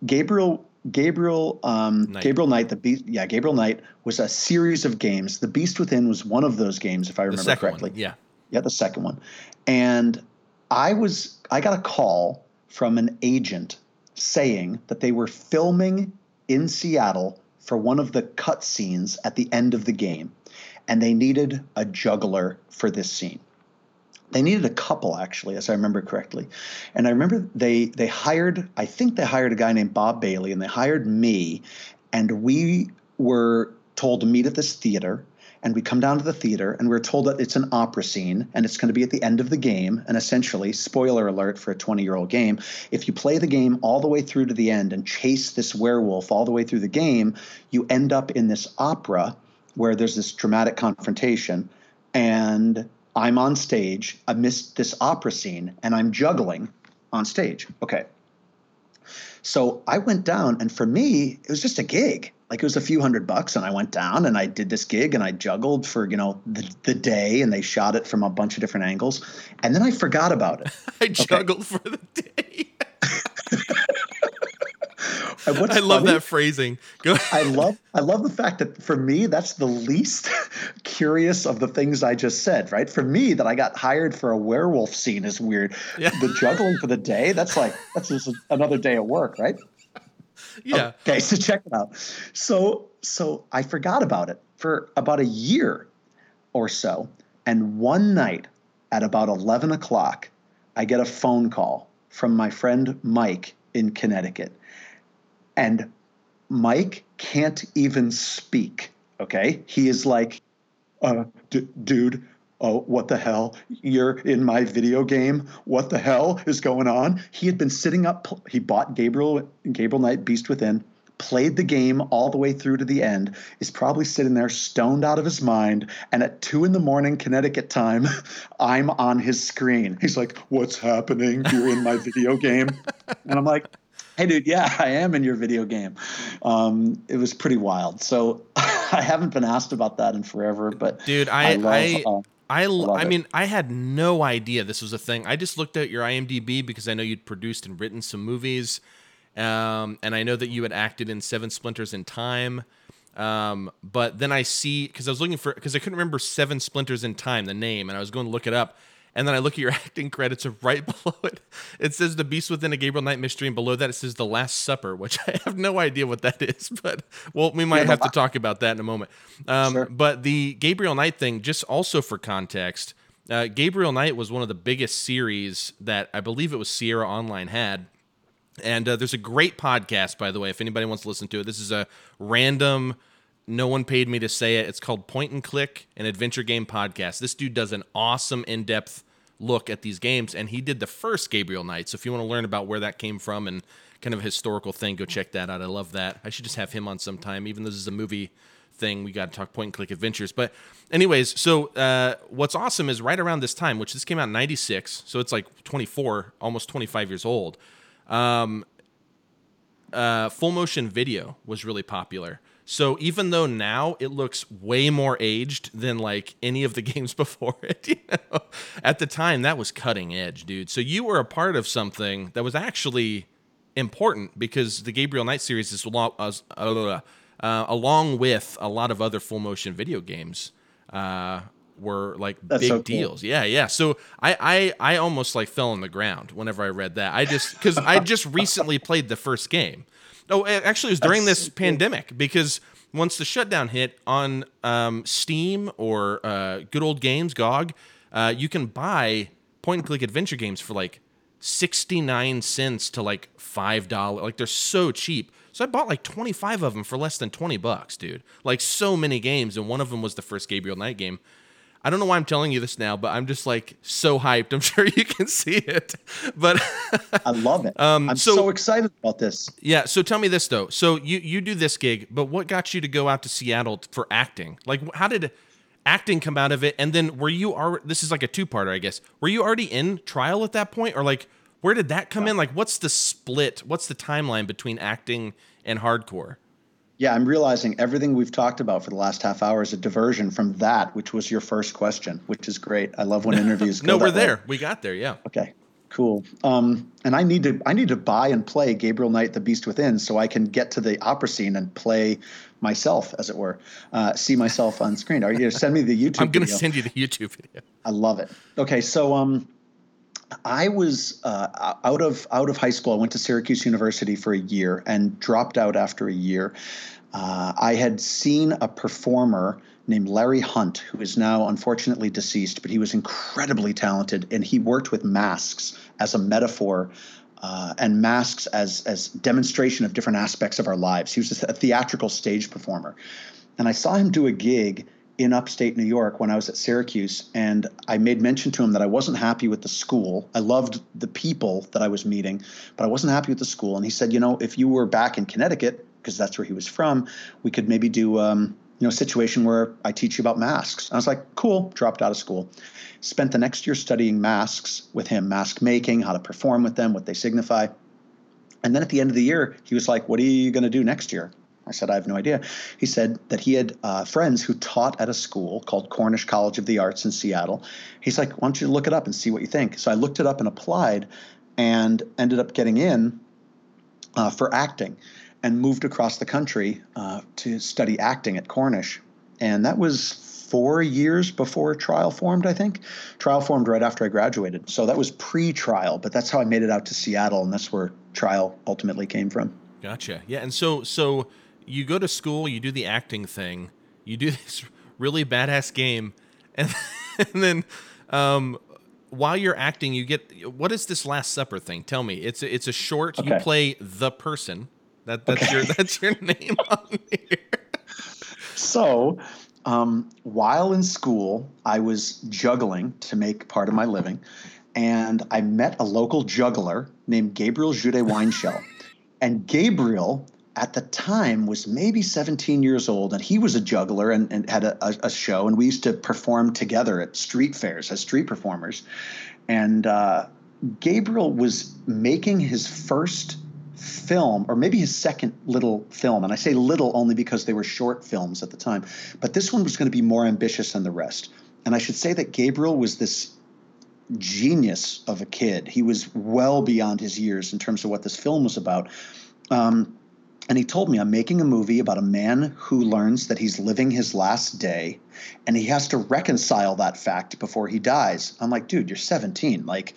Gabriel Gabriel um, Knight. Gabriel Knight, the Beast, yeah, Gabriel Knight was a series of games. The Beast Within was one of those games, if I remember the second correctly. One, yeah. Yeah, the second one. And I was I got a call from an agent saying that they were filming in Seattle for one of the cutscenes at the end of the game, and they needed a juggler for this scene. They needed a couple, actually, as I remember correctly. And I remember they they hired, I think they hired a guy named Bob Bailey, and they hired me. And we were told to meet at this theater. And we come down to the theater, and we're told that it's an opera scene, and it's going to be at the end of the game. And essentially, spoiler alert for a twenty-year-old game, if you play the game all the way through to the end and chase this werewolf all the way through the game, you end up in this opera where there's this dramatic confrontation. And I'm on stage amidst this opera scene, and I'm juggling on stage. Okay. So I went down, and for me, it was just a gig. Like, it was a few hundred bucks, and I went down and I did this gig and I juggled for, you know, the, the day, and they shot it from a bunch of different angles. And then I forgot about it. I okay. juggled for the day. I funny, love that phrasing. Go ahead. I love I love the fact that for me, that's the least curious of the things I just said, right? For me, that I got hired for a werewolf scene is weird. Yeah. The juggling for the day, that's like, that's just another day at work, right? Yeah. Okay, so check it out. So so I forgot about it for about a year or so. And one night at about eleven o'clock, I get a phone call from my friend Mike in Connecticut. And Mike can't even speak, okay? He is like, uh, d- dude, oh, what the hell? You're in my video game. What the hell is going on? He had been sitting up. He bought Gabriel Gabriel Knight, Beast Within, played the game all the way through to the end, is probably sitting there stoned out of his mind. And at two in the morning, Connecticut time, I'm on his screen. He's like, what's happening? You're in my video game. And I'm like, hey, dude, yeah, I am in your video game. Um, it was pretty wild. So I haven't been asked about that in forever. But dude, I... I, love, I... Uh, I, I mean, it. I had no idea this was a thing. I just looked at your IMDb because I know you'd produced and written some movies. Um, and I know that you had acted in Seven Splinters in Time. Um, but then I see, because I was looking for, because I couldn't remember Seven Splinters in Time, the name, and I was going to look it up. And then I look at your acting credits right below it. It says The Beast Within, a Gabriel Knight mystery. And below that, it says The Last Supper, which I have no idea what that is. But, well, we might yeah, have to talk about that in a moment. Um, sure. But the Gabriel Knight thing, just also for context, uh, Gabriel Knight was one of the biggest series that I believe it was Sierra Online had. And uh, there's a great podcast, by the way, if anybody wants to listen to it. This is a random... No one paid me to say it. It's called Point and Click, an adventure game podcast. This dude does an awesome in-depth look at these games, and he did the first Gabriel Knight. So if you want to learn about where that came from and kind of a historical thing, go check that out. I love that. I should just have him on sometime. Even though this is a movie thing, we got to talk Point and Click adventures. But anyways, so uh, what's awesome is right around this time, which this came out in ninety-six, so it's like twenty-four, almost twenty-five years old, um, uh, full motion video was really popular. So even though now it looks way more aged than like any of the games before it, you know, at the time that was cutting edge, dude. So you were a part of something that was actually important because the Gabriel Knight series is a lot, uh, uh, along with a lot of other full motion video games, uh, were like That's big so cool. deals. Yeah. Yeah. So I, I, I almost like fell on the ground whenever I read that. I just, cause I just recently played the first game. Oh, actually, it was during this pandemic because once the shutdown hit on um, Steam or uh, Good Old Games, G O G, uh, you can buy point-and-click adventure games for like sixty-nine cents to like five dollars. Like, they're so cheap. So I bought like twenty-five of them for less than twenty bucks, dude. Like, so many games, and one of them was the first Gabriel Knight game. I don't know why I'm telling you this now, but I'm just like so hyped. I'm sure you can see it, but I love it. Um, I'm so, so excited about this. Yeah. So tell me this though. So you, you do this gig, but what got you to go out to Seattle for acting? Like, how did acting come out of it? And then were you already, this is like a two-parter, I guess. Were you already in Trial at that point? Or like, where did that come in? Like, what's the split? What's the timeline between acting and hardcore? Yeah, I'm realizing everything we've talked about for the last half hour is a diversion from that, which was your first question, which is great. I love when interviews go No, we're there. Way. We got there, yeah. Okay, cool. Um, and I need to I need to buy and play Gabriel Knight, The Beast Within, so I can get to the opera scene and play myself, as it were, uh, see myself on screen. Are you send me the YouTube I'm gonna video. I'm going to send you the YouTube video. I love it. Okay, so um, I was uh, out of out of high school. I went to Syracuse University for a year and dropped out after a year. Uh, I had seen a performer named Larry Hunt, who is now unfortunately deceased, but he was incredibly talented, and he worked with masks as a metaphor uh, and masks as as demonstration of different aspects of our lives. He was a theatrical stage performer, and I saw him do a gig in upstate New York when I was at Syracuse, and I made mention to him that I wasn't happy with the school. I loved the people that I was meeting, but I wasn't happy with the school. And he said, you know, if you were back in Connecticut, because that's where he was from, we could maybe do um, you know, a situation where I teach you about masks. And I was like, cool, dropped out of school. Spent the next year studying masks with him, mask making, how to perform with them, what they signify. And then at the end of the year, he was like, what are you going to do next year? I said, I have no idea. He said that he had uh, friends who taught at a school called Cornish College of the Arts in Seattle. He's like, why don't you look it up and see what you think? So I looked it up and applied and ended up getting in uh, for acting and moved across the country uh, to study acting at Cornish. And that was four years before Trial formed, I think. Trial formed right after I graduated. So that was pre-Trial, but that's how I made it out to Seattle, and that's where Trial ultimately came from. Gotcha. Yeah, and so so... you go to school, you do the acting thing, you do this really badass game, and, and then um, while you're acting, you get, what is this Last Supper thing? Tell me. It's a, it's a short. Okay. You play the person. That that's okay. your that's your name on here. So, um, while in school, I was juggling to make part of my living, and I met a local juggler named Gabriel Jude Weinshell, and Gabriel, at the time, was maybe seventeen years old, and he was a juggler and, and had a, a, a show, and we used to perform together at street fairs as street performers. And uh, Gabriel was making his first film, or maybe his second little film, and I say little only because they were short films at the time, but this one was going to be more ambitious than the rest. And I should say that Gabriel was this genius of a kid. He was well beyond his years in terms of what this film was about. Um, And he told me, I'm making a movie about a man who learns that he's living his last day, and he has to reconcile that fact before he dies. I'm like, dude, you're seventeen. Like,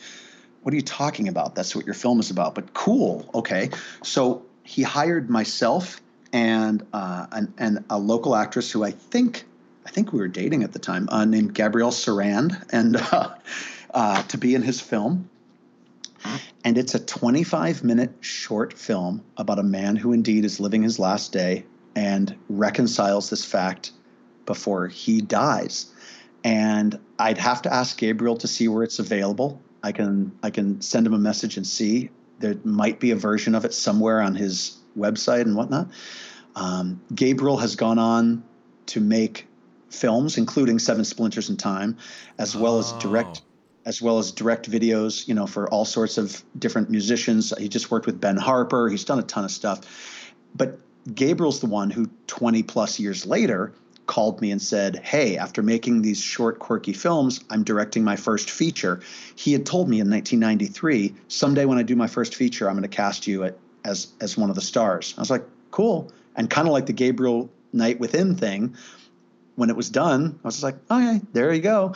what are you talking about? That's what your film is about. But cool. Okay. So he hired myself and uh, and, and a local actress who I think I think we were dating at the time, uh, named Gabrielle Sarand, and uh, uh, to be in his film. And it's a twenty-five minute short film about a man who indeed is living his last day and reconciles this fact before he dies. And I'd have to ask Gabriel to see where it's available. I can I can send him a message and see. There might be a version of it somewhere on his website and whatnot. Um, Gabriel has gone on to make films, including Seven Splinters in Time, as well as direct... as well as direct videos, you know, for all sorts of different musicians. He just worked with Ben Harper. He's done a ton of stuff. But Gabriel's the one who twenty plus years later called me and said, hey, after making these short, quirky films, I'm directing my first feature. He had told me in nineteen ninety-three, someday when I do my first feature, I'm going to cast you at, as, as one of the stars. I was like, cool. And kind of like the Gabriel Knight Within thing, when it was done, I was just like, okay, there you go.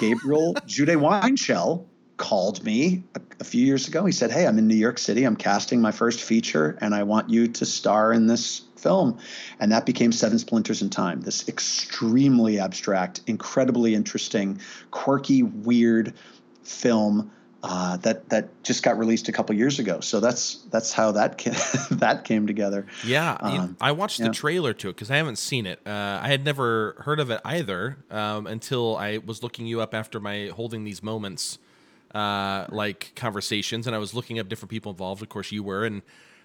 Gabriel Jude Weinshell called me a, a few years ago. He said, hey, I'm in New York City. I'm casting my first feature, and I want you to star in this film. And that became Seven Splinters in Time, this extremely abstract, incredibly interesting, quirky, weird film uh, that that just got released a couple years ago. So that's that's how that came, that came together. Yeah, um, you know, I watched yeah. the trailer to it because I haven't seen it. Uh, I had never heard of it either um, until I was looking you up after my Holding These Moments uh, like conversations, and I was looking up different people involved. Of course, you were, and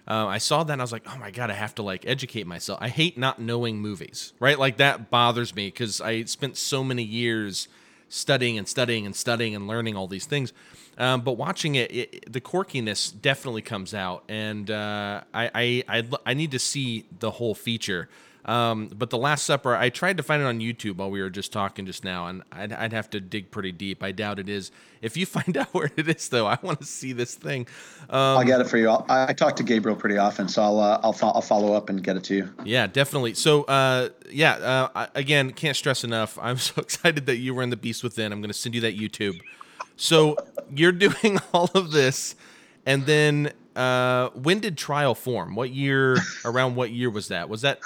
uh, I saw that and I was like, oh my God, I have to like educate myself. I hate not knowing movies, right? Like that bothers me because I spent so many years studying and studying and studying and learning all these things. Um, but watching it, it, the quirkiness definitely comes out, and uh, I, I, I, I need to see the whole feature. Um, but The Last Supper, I tried to find it on YouTube while we were just talking just now, and I'd, I'd have to dig pretty deep. I doubt it is. If you find out where it is, though, I want to see this thing. Um, I'll get it for you. I'll, I talk to Gabriel pretty often, so I'll uh, I'll, fo- I'll follow up and get it to you. Yeah, definitely. So, uh, yeah, uh, I, again, can't stress enough. I'm so excited that you were in The Beast Within. I'm going to send you that YouTube. So you're doing all of this, and then uh, when did Trial form? What year? Around what year was that? Was that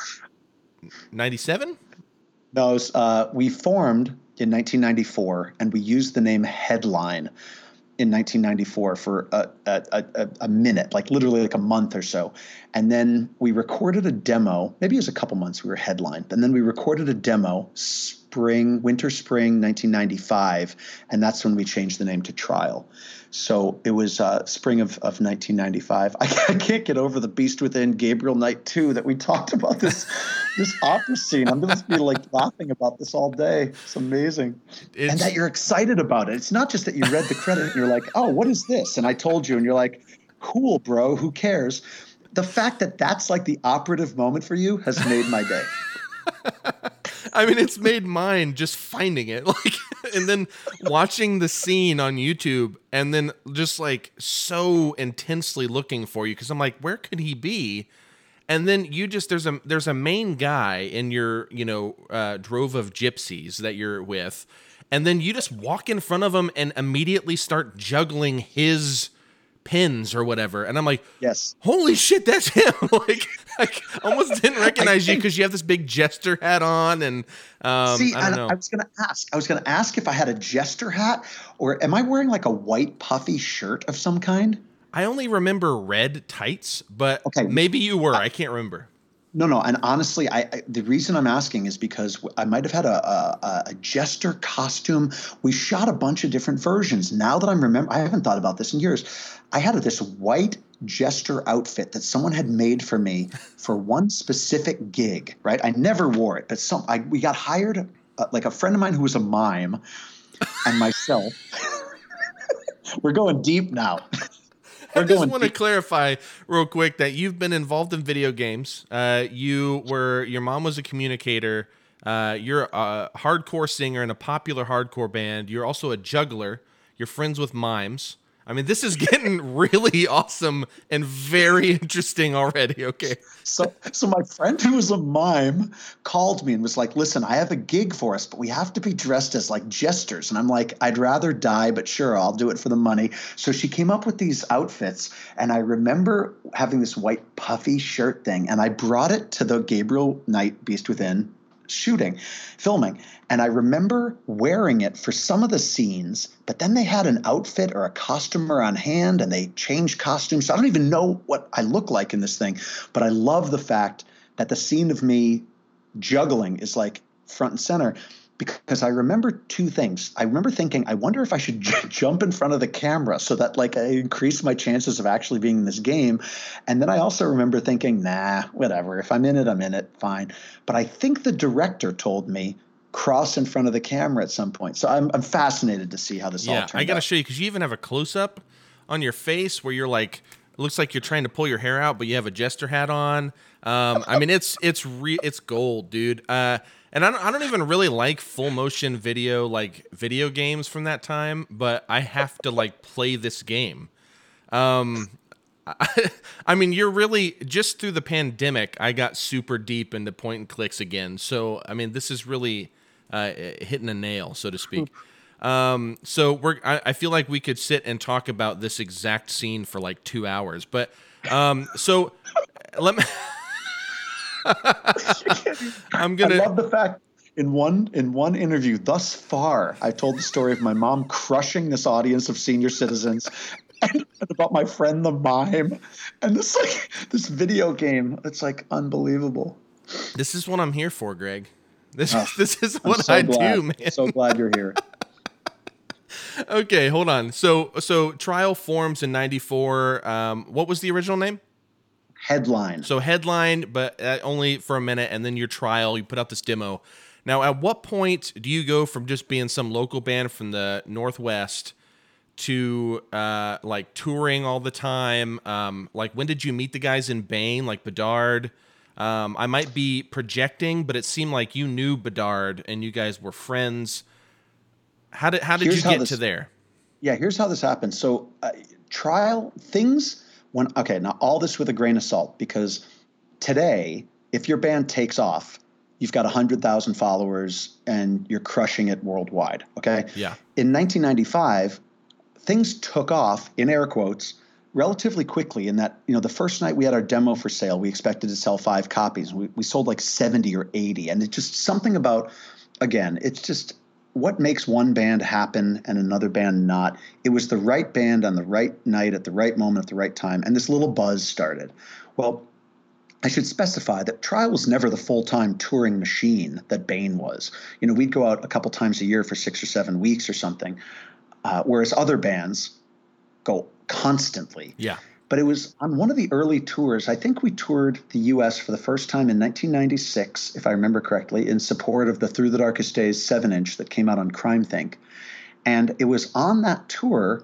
ninety-seven? No, was, uh, we formed in nineteen ninety-four, and we used the name Headline in nineteen ninety-four for a, a, a, a minute, like literally like a month or so. And then we recorded a demo. Maybe it was a couple months we were Headline. And then we recorded a demo Spring, winter, spring, nineteen ninety-five, and that's when we changed the name to Trial. So it was uh, spring of, of nineteen ninety-five. I can't, I can't get over The Beast Within, Gabriel Knight two that we talked about this this opera scene. I'm going to be like laughing about this all day. It's amazing, it's, and that you're excited about it. It's not just that you read the credit and you're like, oh, what is this? And I told you, and you're like, cool, bro. Who cares? The fact that that's like the operative moment for you has made my day. I mean, it's made mine just finding it, like, and then watching the scene on YouTube, and then just like so intensely looking for you because I'm like, where could he be? And then you just there's a there's a main guy in your you know uh, drove of gypsies that you're with, and then you just walk in front of him and immediately start juggling his pins or whatever, and I'm like, yes, holy shit, that's him. Like, I almost didn't recognize you because you have this big jester hat on, and um see, I, don't know. I was gonna ask I was gonna ask if I had a jester hat, or am I wearing like a white puffy shirt of some kind? I only remember red tights, but okay, maybe you were. I, I can't remember. No, no, and honestly, I, I the reason I'm asking is because I might have had a, a a jester costume. We shot a bunch of different versions. Now that I'm remember, I haven't thought about this in years. I had this white jester outfit that someone had made for me for one specific gig. Right, I never wore it, but some I we got hired, uh, like a friend of mine who was a mime, and myself. We're going deep now. I just want to clarify real quick that you've been involved in video games. Uh, you were, your mom was a communicator. Uh, you're a hardcore singer in a popular hardcore band. You're also a juggler. You're friends with mimes. I mean, this is getting really awesome and very interesting already. Okay. So, so my friend who was a mime called me and was like, listen, I have a gig for us, but we have to be dressed as like jesters. And I'm like, I'd rather die, but sure, I'll do it for the money. So she came up with these outfits, and I remember having this white puffy shirt thing, and I brought it to the Gabriel Knight Beast Within shooting, filming. And I remember wearing it for some of the scenes, but then they had an outfit or a costumer on hand, and they changed costumes. So I don't even know what I look like in this thing, but I love the fact that the scene of me juggling is like front and center, because I remember two things. I remember thinking, I wonder if I should j- jump in front of the camera so that like I increase my chances of actually being in this game. And then I also remember thinking, nah, whatever. If I'm in it, I'm in it. Fine. But I think the director told me cross in front of the camera at some point. So I'm, I'm fascinated to see how this yeah, all turns out. I got to show you, because you even have a close-up on your face where you're like, it looks like you're trying to pull your hair out, but you have a jester hat on. Um, I mean, it's it's re- it's gold, dude. Uh, and I don't, I don't even really like full motion video, like video games from that time, but I have to like play this game. Um, I, I mean, you're really just through the pandemic, I got super deep into point and clicks again. So, I mean, this is really uh, hitting a nail, so to speak. Um, so we're, I, I feel like we could sit and talk about this exact scene for like two hours, but, um, so let me, I'm going to I love the fact in one, in one interview thus far, I told the story of my mom crushing this audience of senior citizens and about my friend, the mime, and this, like this video game. It's like unbelievable. This is what I'm here for, Greg. This, oh, this is what so I glad. do, man. I'm so glad you're here. Okay, hold on. So, so Trial forms in ninety-four. Um, what was the original name? Headline. So Headline, but only for a minute, and then your Trial, you put out this demo. Now, at what point do you go from just being some local band from the Northwest to uh, like touring all the time? Um, like, when did you meet the guys in Bane, like Bedard? Um, I might be projecting, but it seemed like you knew Bedard and you guys were friends. How did how did here's you get this, to there? Yeah, here's how this happened. So uh, Trial things when okay now all this with a grain of salt, because today if your band takes off, you've got a hundred thousand followers and you're crushing it worldwide. Okay. Yeah. In nineteen ninety-five, things took off in air quotes relatively quickly, in that, you know, the first night we had our demo for sale, we expected to sell five copies. We we sold like seventy or eighty, and it's just something about, again, it's just what makes one band happen and another band not. It was the right band on the right night at the right moment at the right time, and this little buzz started. Well, I should specify that Trial was never the full-time touring machine that Bane was. You know, we'd go out a couple times a year for six or seven weeks or something, uh, whereas other bands go constantly. Yeah. But it was on one of the early tours. I think we toured the U S for the first time in nineteen ninety-six, if I remember correctly, in support of the Through the Darkest Days seven inch that came out on Crime Think. And it was on that tour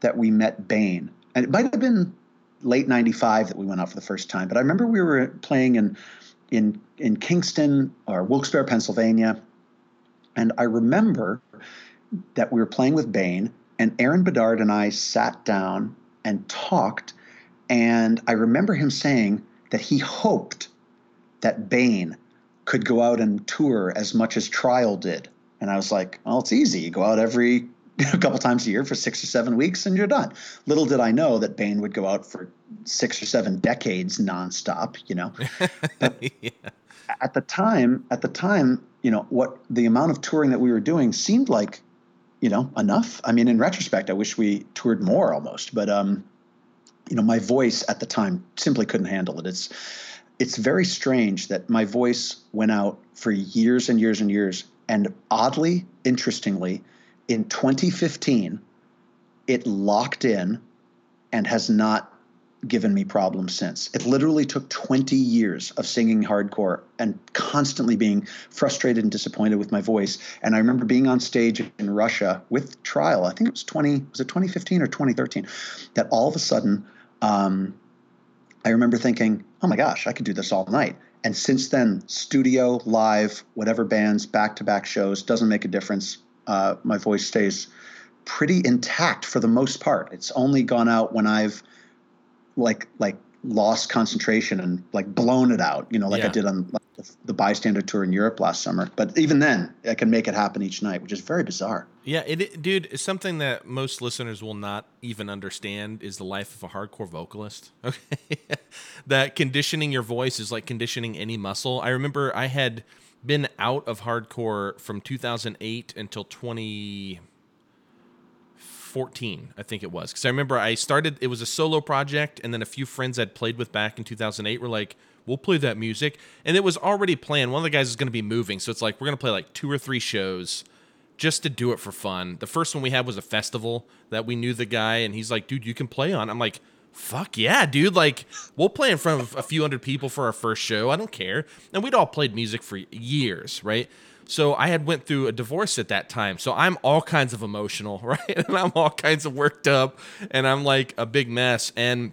that we met Bane. And it might have been late ninety-five that we went out for the first time. But I remember we were playing in in in Kingston or Wilkes-Barre, Pennsylvania. And I remember that we were playing with Bane, and Aaron Bedard and I sat down and talked. And I remember him saying that he hoped that Bane could go out and tour as much as Trial did. And I was like, well, it's easy. You go out every a couple times a year for six or seven weeks and you're done. Little did I know that Bane would go out for six or seven decades nonstop, you know. But yeah. At the time, at the time, you know, what the amount of touring that we were doing seemed like, you know, enough. I mean, in retrospect, I wish we toured more almost, but um you know, my voice at the time simply couldn't handle it. It's it's very strange that my voice went out for years and years and years. And oddly, interestingly, in twenty fifteen, it locked in and has not given me problems since. It literally took twenty years of singing hardcore and constantly being frustrated and disappointed with my voice. And I remember being on stage in Russia with Trial. I think it was twenty, was it twenty fifteen or twenty thirteen, that all of a sudden, um, I remember thinking, oh my gosh, I could do this all night. And since then, studio, live, whatever bands, back-to-back shows, doesn't make a difference. Uh, my voice stays pretty intact for the most part. It's only gone out when I've like like lost concentration and like blown it out, you know, like yeah. I did on like, the, the bystander tour in Europe last summer. But even then, I can make it happen each night, which is very bizarre. Yeah, it, it, dude, it's something that most listeners will not even understand is the life of a hardcore vocalist. Okay, that conditioning your voice is like conditioning any muscle. I remember I had been out of hardcore from two thousand eight until twenty fourteen, I think it was. Because I remember I started, it was a solo project, and then a few friends I'd played with back in two thousand eight were like, we'll play that music. And it was already playing. One of the guys is going to be moving, so it's like, we're going to play like two or three shows just to do it for fun. The first one we had was a festival that we knew the guy, and he's like, dude, you can play on. I'm like, fuck yeah, dude. Like, we'll play in front of a few hundred people for our first show. I don't care. And we'd all played music for years, right? So I had went through a divorce at that time. So I'm all kinds of emotional, right? And I'm all kinds of worked up. And I'm like a big mess. And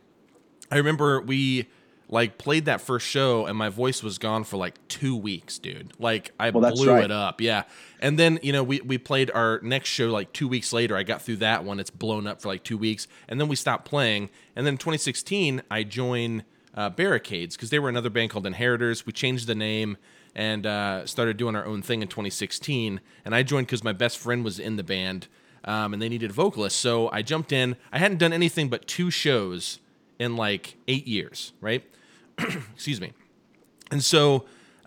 I remember we like played that first show and my voice was gone for like two weeks, dude. Like I well, blew right. it up. Yeah. And then, you know, we, we played our next show like two weeks later. I got through that one. It's blown up for like two weeks. And then we stopped playing. And then in twenty sixteen, I joined uh, Barricades because they were another band called Inheritors. We changed the name and uh, started doing our own thing in twenty sixteen. And I joined because my best friend was in the band um, and they needed a vocalist. So I jumped in. I hadn't done anything but two shows in like eight years, right? Excuse me. And so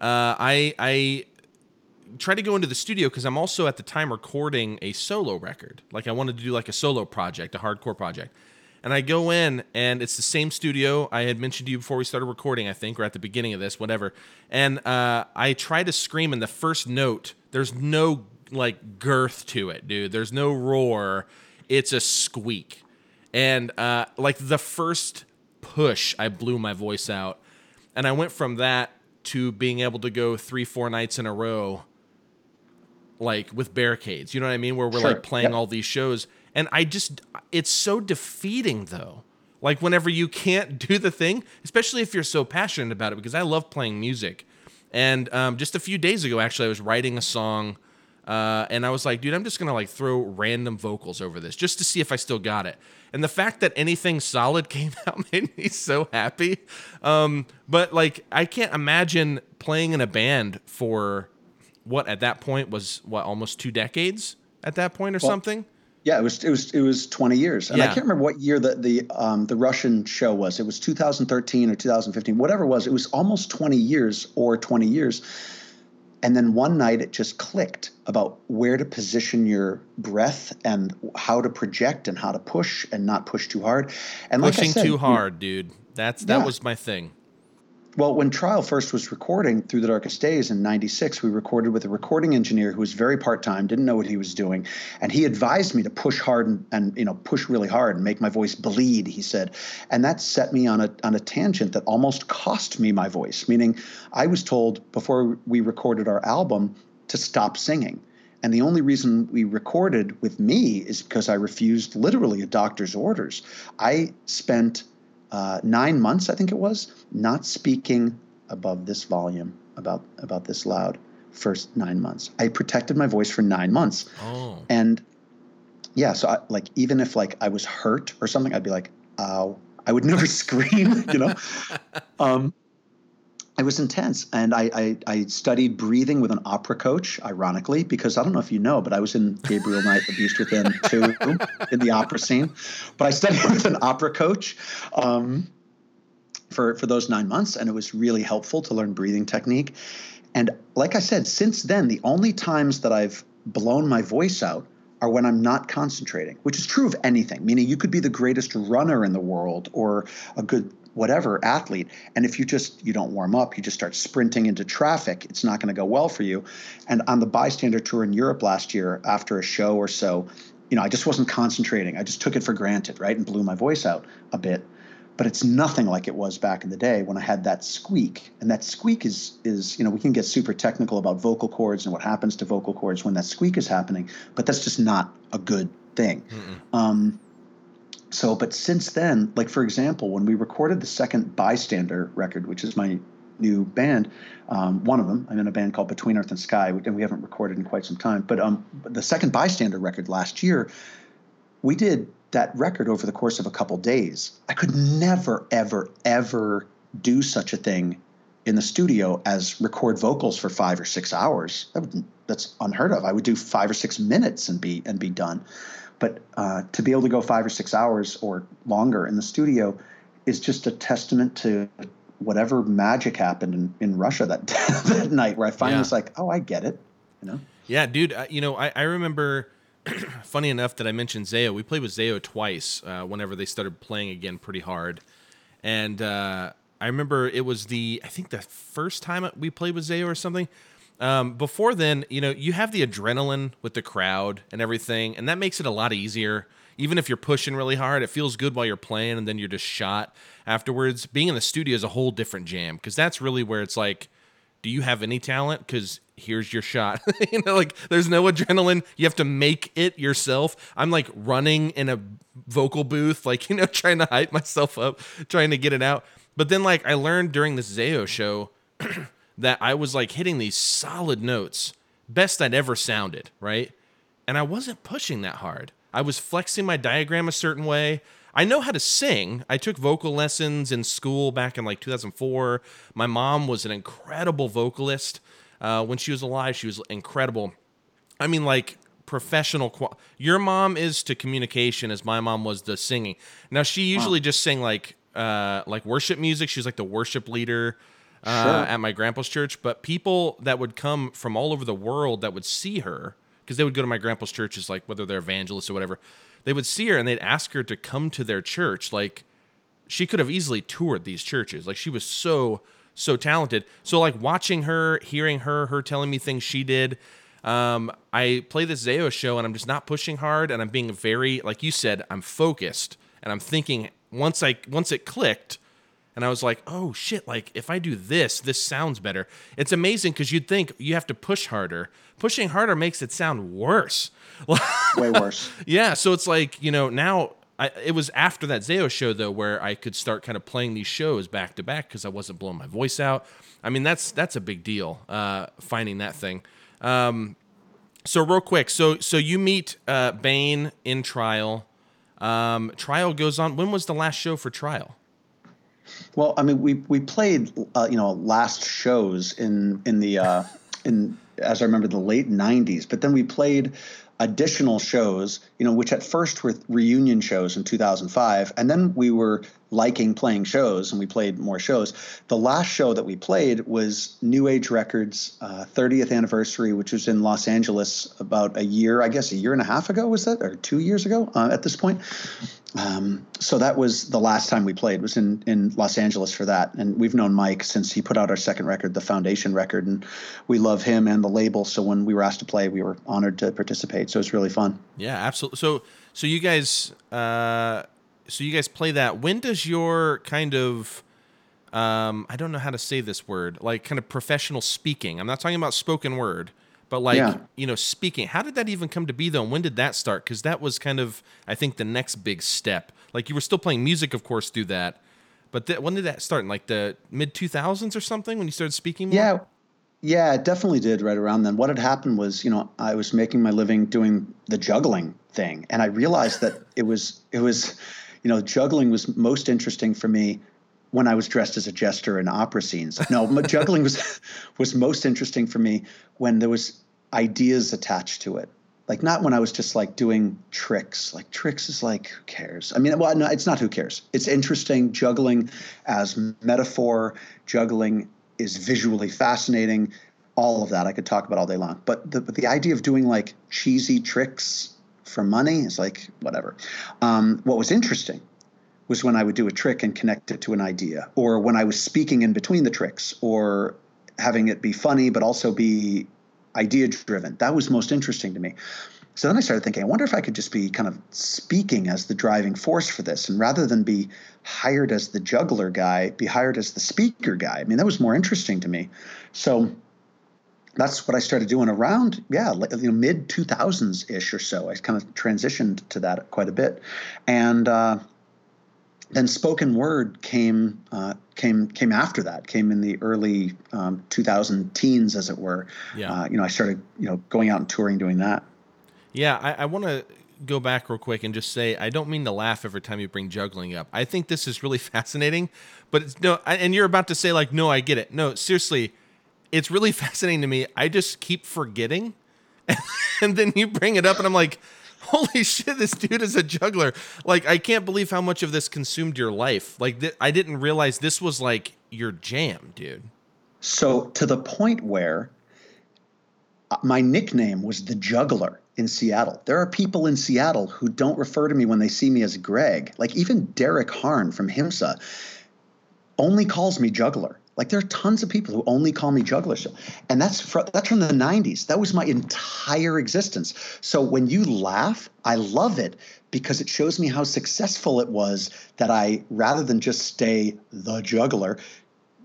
uh, I I tried to go into the studio because I'm also at the time recording a solo record. Like I wanted to do like a solo project, a hardcore project. And I go in and it's the same studio I had mentioned to you before we started recording, I think, or at the beginning of this, whatever. And uh, I try to scream in the first note. There's no like girth to it, dude. There's no roar. It's a squeak. And uh, like the first push, I blew my voice out. And I went from that to being able to go three, four nights in a row, like with barricades, you know what I mean? Where we're sure. like playing yep. all these shows. And I just, it's so defeating though. Like whenever you can't do the thing, especially if you're so passionate about it, because I love playing music. And um, just a few days ago, actually, I was writing a song uh, and I was like, dude, I'm just going to like throw random vocals over this just to see if I still got it. And the fact that anything solid came out made me so happy. Um, but like, I can't imagine playing in a band for what at that point was what, almost two decades at that point or well, something. Yeah, it was it was it was twenty years, and yeah. I can't remember what year the the um, the Russian show was. It was two thousand thirteen or two thousand fifteen, whatever it was. It was almost twenty years or twenty years, and then one night it just clicked about where to position your breath and how to project and how to push and not push too hard. And like pushing I said, too hard, you, dude. That's that yeah. was my thing. Well, when Trial first was recording Through the Darkest Days in ninety-six, we recorded with a recording engineer who was very part-time, didn't know what he was doing. And he advised me to push hard and, and you know, push really hard and make my voice bleed, he said. And that set me on a on a tangent that almost cost me my voice, meaning I was told before we recorded our album to stop singing. And the only reason we recorded with me is because I refused literally a doctor's orders. I spent... Uh, nine months, I think it was, not speaking above this volume, about about this loud, first nine months. I protected my voice for nine months. Oh. And yeah, so I, like even if like I was hurt or something, I'd be like, ow. I would never scream, you know? Um, it was intense. And I, I, I studied breathing with an opera coach, ironically, because I don't know if you know, but I was in Gabriel Knight, The Beast Within two, in the opera scene. But I studied with an opera coach um, for, for those nine months, and it was really helpful to learn breathing technique. And like I said, since then, the only times that I've blown my voice out are when I'm not concentrating, which is true of anything, meaning you could be the greatest runner in the world or a good whatever athlete. And if you just, you don't warm up, you just start sprinting into traffic, it's not going to go well for you. And on the Bystander tour in Europe last year, after a show or so, you know, I just wasn't concentrating. I just took it for granted, right? And blew my voice out a bit, but it's nothing like it was back in the day when I had that squeak. And that squeak is, is, you know, we can get super technical about vocal cords and what happens to vocal cords when that squeak is happening, but that's just not a good thing. Mm-mm. Um, So, but since then, like, for example, when we recorded the second Bystander record, which is my new band, um, one of them, I'm in a band called Between Earth and Sky, and we haven't recorded in quite some time. But um, the second Bystander record last year, we did that record over the course of a couple days. I could never, ever, ever do such a thing in the studio as record vocals for five or six hours. That would, that's unheard of. I would do five or six minutes and be and be done. But uh, to be able to go five or six hours or longer in the studio is just a testament to whatever magic happened in, in Russia that, that night where I finally yeah. was like, oh, I get it. You know? Yeah, dude. I, you know, I, I remember, funny enough that I mentioned Zayo. We played with Zayo twice uh, whenever they started playing again pretty hard. And uh, I remember it was the, I think the first time we played with Zayo or something. Um, before then, you know, you have the adrenaline with the crowd and everything, and that makes it a lot easier. Even if you're pushing really hard, it feels good while you're playing, and then you're just shot afterwards. Being in the studio is a whole different jam, because that's really where it's like, do you have any talent? Because here's your shot. You know, like, there's no adrenaline. You have to make it yourself. I'm, like, running in a vocal booth, like, you know, trying to hype myself up, trying to get it out. But then, like, I learned during this Zayo show that I was like hitting these solid notes, best I'd ever sounded, right? And I wasn't pushing that hard. I was flexing my diagram a certain way. I know how to sing. I took vocal lessons in school back in like two thousand four. My mom was an incredible vocalist. Uh, when she was alive, she was incredible. I mean, like professional. Qual- Your mom is to communication as my mom was to singing. Now, she usually wow. just sang like uh, like worship music. She was like the worship leader. Uh, sure. At my grandpa's church, but people that would come from all over the world that would see her, because they would go to my grandpa's churches, like whether they're evangelists or whatever, they would see her and they'd ask her to come to their church. Like, she could have easily toured these churches. Like, she was so, so talented. So like watching her, hearing her, her telling me things she did. Um, I play this Zayo show and I'm just not pushing hard. And I'm being very, like you said, I'm focused and I'm thinking once I once it clicked, and I was like, oh shit, like if I do this, this sounds better. It's amazing because you'd think you have to push harder. Pushing harder makes it sound worse. Way worse. Yeah, so it's like, you know, now I, it was after that Zayo show, though, where I could start kind of playing these shows back to back because I wasn't blowing my voice out. I mean, that's that's a big deal, uh, finding that thing. Um, so real quick, so so you meet uh, Bane in Trial. Um, Trial goes on. When was the last show for Trial? Well, I mean, we we played uh, you know last shows in in the uh, in as I remember the late nineties, but then we played additional shows, you know, which at first were reunion shows in two thousand five, and then we were liking playing shows and we played more shows. The last show that we played was New Age Records' uh, thirtieth anniversary, which was in Los Angeles about a year, I guess a year and a half ago, was that, or two years ago uh, at this point. Um, so that was the last time we played, was in, in Los Angeles for that. And we've known Mike since he put out our second record, the Foundation record, and we love him and the label. So when we were asked to play, we were honored to participate. So it's really fun. Yeah, absolutely. So, so you guys, uh, So you guys play that. When does your kind of, um, I don't know how to say this word, like kind of professional speaking? I'm not talking about spoken word, but like, yeah. you know, speaking. How did that even come to be, though? And when did that start? Because that was kind of, I think, the next big step. Like you were still playing music, of course, through that. But th- when did that start? In like the mid two thousands or something when you started speaking more? Yeah. Yeah, it definitely did right around then. What had happened was, you know, I was making my living doing the juggling thing. And I realized that it was, it was... You know, juggling was most interesting for me when I was dressed as a jester in opera scenes. No, juggling was was most interesting for me when there was ideas attached to it. Like not when I was just like doing tricks. Like tricks is like, who cares? I mean, well, no, it's not who cares. It's interesting. Juggling as metaphor, juggling is visually fascinating. All of that I could talk about all day long. But the, but the idea of doing like cheesy tricks for money is like whatever. Um, what was interesting was when I would do a trick and connect it to an idea, or when I was speaking in between the tricks, or having it be funny but also be idea driven. That was most interesting to me. So then I started thinking, I wonder if I could just be kind of speaking as the driving force for this, and rather than be hired as the juggler guy, be hired as the speaker guy. I mean, that was more interesting to me. So that's what I started doing around, yeah, you know, mid two thousands-ish or so. I kind of transitioned to that quite a bit. And uh, then spoken word came uh, came came after that, came in the early um, two thousand teens, as it were. Yeah. Uh, you know, I started, you know, going out and touring doing that. Yeah, I, I want to go back real quick and just say I don't mean to laugh every time you bring juggling up. I think this is really fascinating. But it's, no, I, and you're about to say, like, no, I get it. No, seriously. It's really fascinating to me. I just keep forgetting. And then you bring it up and I'm like, holy shit, this dude is a juggler. Like, I can't believe how much of this consumed your life. Like, th- I didn't realize this was like your jam, dude. So to the point where my nickname was the juggler in Seattle. There are people in Seattle who don't refer to me when they see me as Greg. Like even Derek Harn from HIMSA only calls me juggler. Like there are tons of people who only call me juggler. And that's fr- that's from the nineties. That was my entire existence. So when you laugh, I love it because it shows me how successful it was that I, rather than just stay the juggler,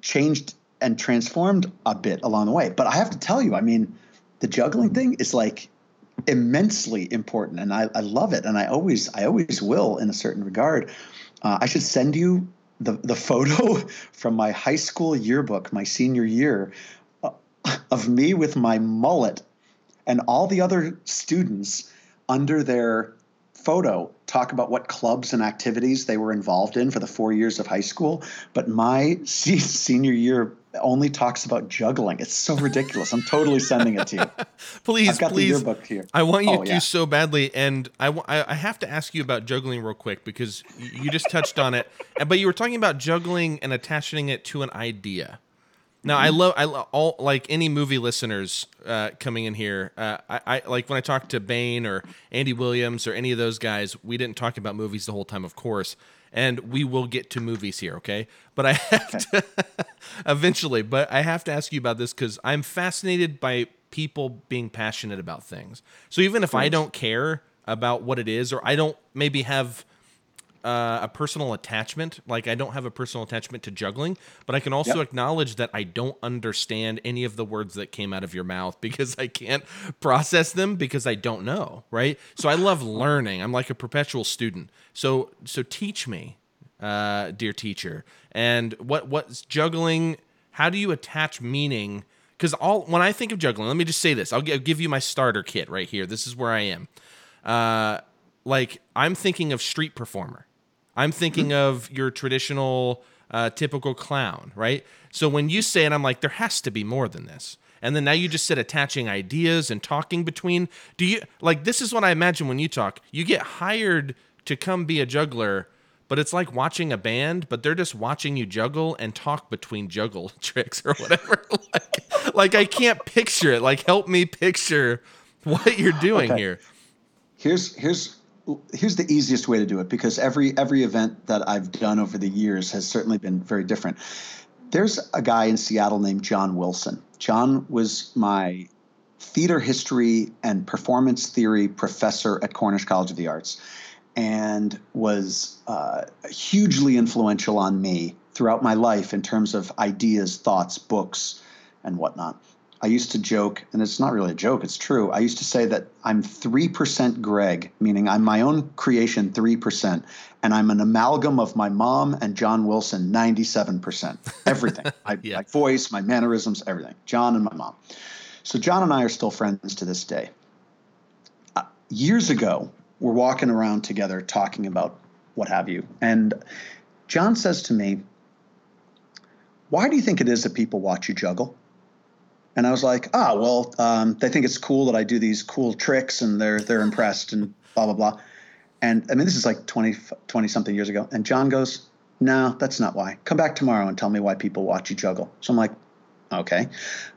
changed and transformed a bit along the way. But I have to tell you, I mean, the juggling thing is like immensely important, and I, I love it. And I always I always will in a certain regard. Uh, I should send you The, the photo from my high school yearbook, my senior year, uh, of me with my mullet and all the other students under their photo talk about what clubs and activities they were involved in for the four years of high school. But my se- senior year only talks about juggling. It's so ridiculous. I'm totally sending it to you. Please, I've got please. The yearbook here. I want you oh, to yeah. do so badly. And I, w- I have to ask you about juggling real quick because you just touched on it. But you were talking about juggling and attaching it to an idea. Now, mm-hmm. I love I lo- all like any movie listeners uh, coming in here. Uh, I, I like when I talk to Bane or Andy Williams or any of those guys, we didn't talk about movies the whole time, of course. And we will get to movies here, okay? But I have okay. to eventually, but I have to ask you about this because I'm fascinated by people being passionate about things. So even if I don't care about what it is, or I don't maybe have uh, a personal attachment. Like, I don't have a personal attachment to juggling, but I can also yep. acknowledge that I don't understand any of the words that came out of your mouth because I can't process them because I don't know, right? So I love learning. I'm like a perpetual student. So so teach me, uh, dear teacher. And what what's juggling? How do you attach meaning? Because all when I think of juggling, let me just say this. I'll g- give you my starter kit right here. This is where I am. Uh, like, I'm thinking of street performer. I'm thinking mm-hmm. of your traditional, uh, typical clown, right? So when you say it, I'm like, there has to be more than this. And then now you just said attaching ideas and talking between. Do you like this is what I imagine when you talk. You get hired to come be a juggler, but it's like watching a band, but they're just watching you juggle and talk between juggle tricks or whatever. like, like, I can't picture it. Like, help me picture what you're doing okay. here. Here's here's here's the easiest way to do it, because every every event that I've done over the years has certainly been very different. There's a guy in Seattle named John Wilson. John was my theater history and performance theory professor at Cornish College of the Arts, and was uh, hugely influential on me throughout my life in terms of ideas, thoughts, books, and whatnot. I used to joke, and it's not really a joke, it's true. I used to say that I'm three percent Greg, meaning I'm my own creation three percent, and I'm an amalgam of my mom and John Wilson ninety-seven percent. Everything. I, yeah. My voice, my mannerisms, everything. John and my mom. So John and I are still friends to this day. Uh, years ago, we're walking around together talking about what have you, and John says to me, "Why do you think it is that people watch you juggle?" And I was like, ah, well, um, they think it's cool that I do these cool tricks, and they're they're impressed and blah, blah, blah. And I mean, this is like twenty, twenty-something years ago. And John goes, no, that's not why. Come back tomorrow and tell me why people watch you juggle. So I'm like, okay.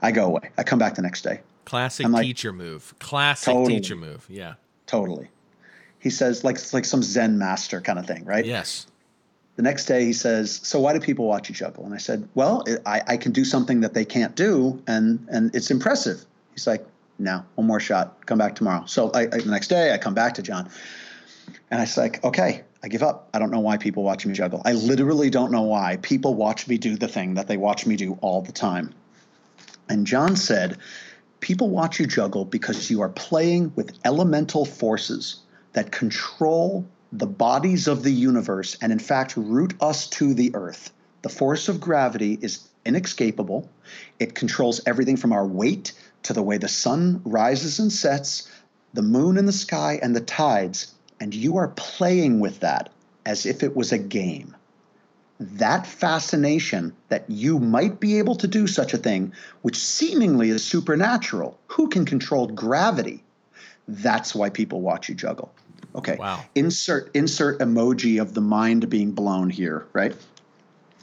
I go away. I come back the next day. Classic like, teacher move. Classic totally, teacher move. Yeah. Totally. He says, like, it's like some Zen master kind of thing, right? Yes. The next day he says, so why do people watch you juggle? And I said, well, it, I, I can do something that they can't do, and and it's impressive. He's like, no, one more shot. Come back tomorrow. So I, I, the next day I come back to John, and I was like, okay, I give up. I don't know why people watch me juggle. I literally don't know why people watch me do the thing that they watch me do all the time. And John said, people watch you juggle because you are playing with elemental forces that control the bodies of the universe, and in fact root us to the earth. The force of gravity is inescapable. It controls everything from our weight to the way the sun rises and sets, the moon in the sky, and the tides. And you are playing with that as if it was a game. That fascination that you might be able to do such a thing, which seemingly is supernatural, who can control gravity? That's why people watch you juggle. Okay. Wow. Insert insert emoji of the mind being blown here, right?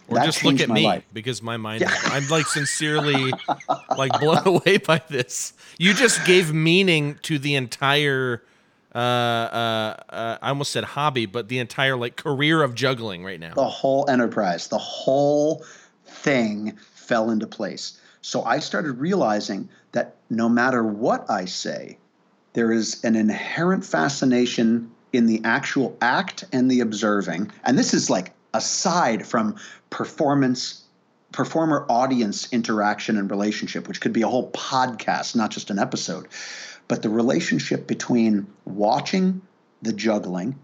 Or that just look at me life. Because my mind yeah. is, I'm like sincerely like blown away by this. You just gave meaning to the entire uh, uh, uh, I almost said hobby, but the entire like career of juggling right now. The whole enterprise, the whole thing fell into place. So I started realizing that no matter what I say, there is an inherent fascination in the actual act and the observing. And this is like aside from performance, performer audience interaction and relationship, which could be a whole podcast, not just an episode, but the relationship between watching the juggling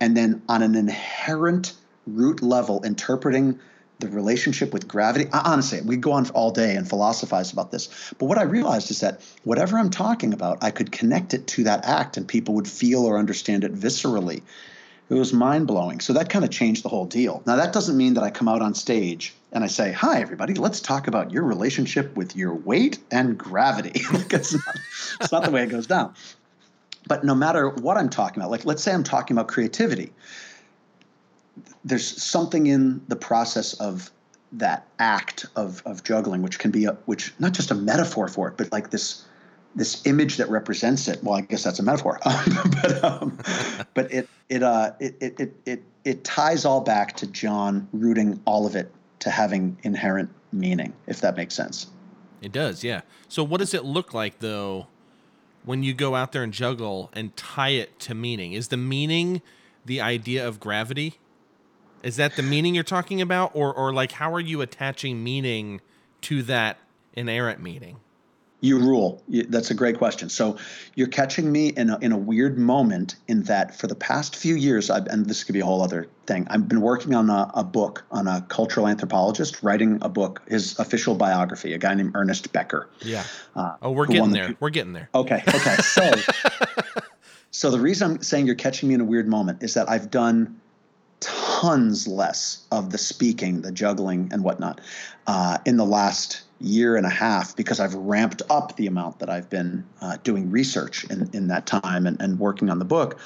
and then on an inherent root level, interpreting the relationship with gravity. Honestly, we go on all day and philosophize about this. But what I realized is that whatever I'm talking about, I could connect it to that act and people would feel or understand it viscerally. It was mind-blowing. So that kind of changed the whole deal. Now, that doesn't mean that I come out on stage and I say, hi, everybody, let's talk about your relationship with your weight and gravity. Like, it's not, it's not the way it goes down. But no matter what I'm talking about, like let's say I'm talking about creativity. There's something in the process of that act of of juggling, which can be a, which not just a metaphor for it, but like this this image that represents it. Well, I guess that's a metaphor, but um, but it it uh it it it it ties all back to John rooting all of it to having inherent meaning, if that makes sense. It does, yeah. So what does it look like though when you go out there and juggle and tie it to meaning? Is the meaning the idea of gravity? Is that the meaning you're talking about, or or like how are you attaching meaning to that inerrant meaning? You rule. That's a great question. So you're catching me in a, in a weird moment in that for the past few years, I've, and this could be a whole other thing, I've been working on a, a book on a cultural anthropologist, writing a book, his official biography, a guy named Ernest Becker. Yeah. Uh, oh, we're getting there. Pe- we're getting there. Okay. Okay. So, so the reason I'm saying you're catching me in a weird moment is that I've done tons less of the speaking, the juggling and whatnot uh, in the last year and a half, because I've ramped up the amount that I've been uh, doing research in, in that time and, and working on the book.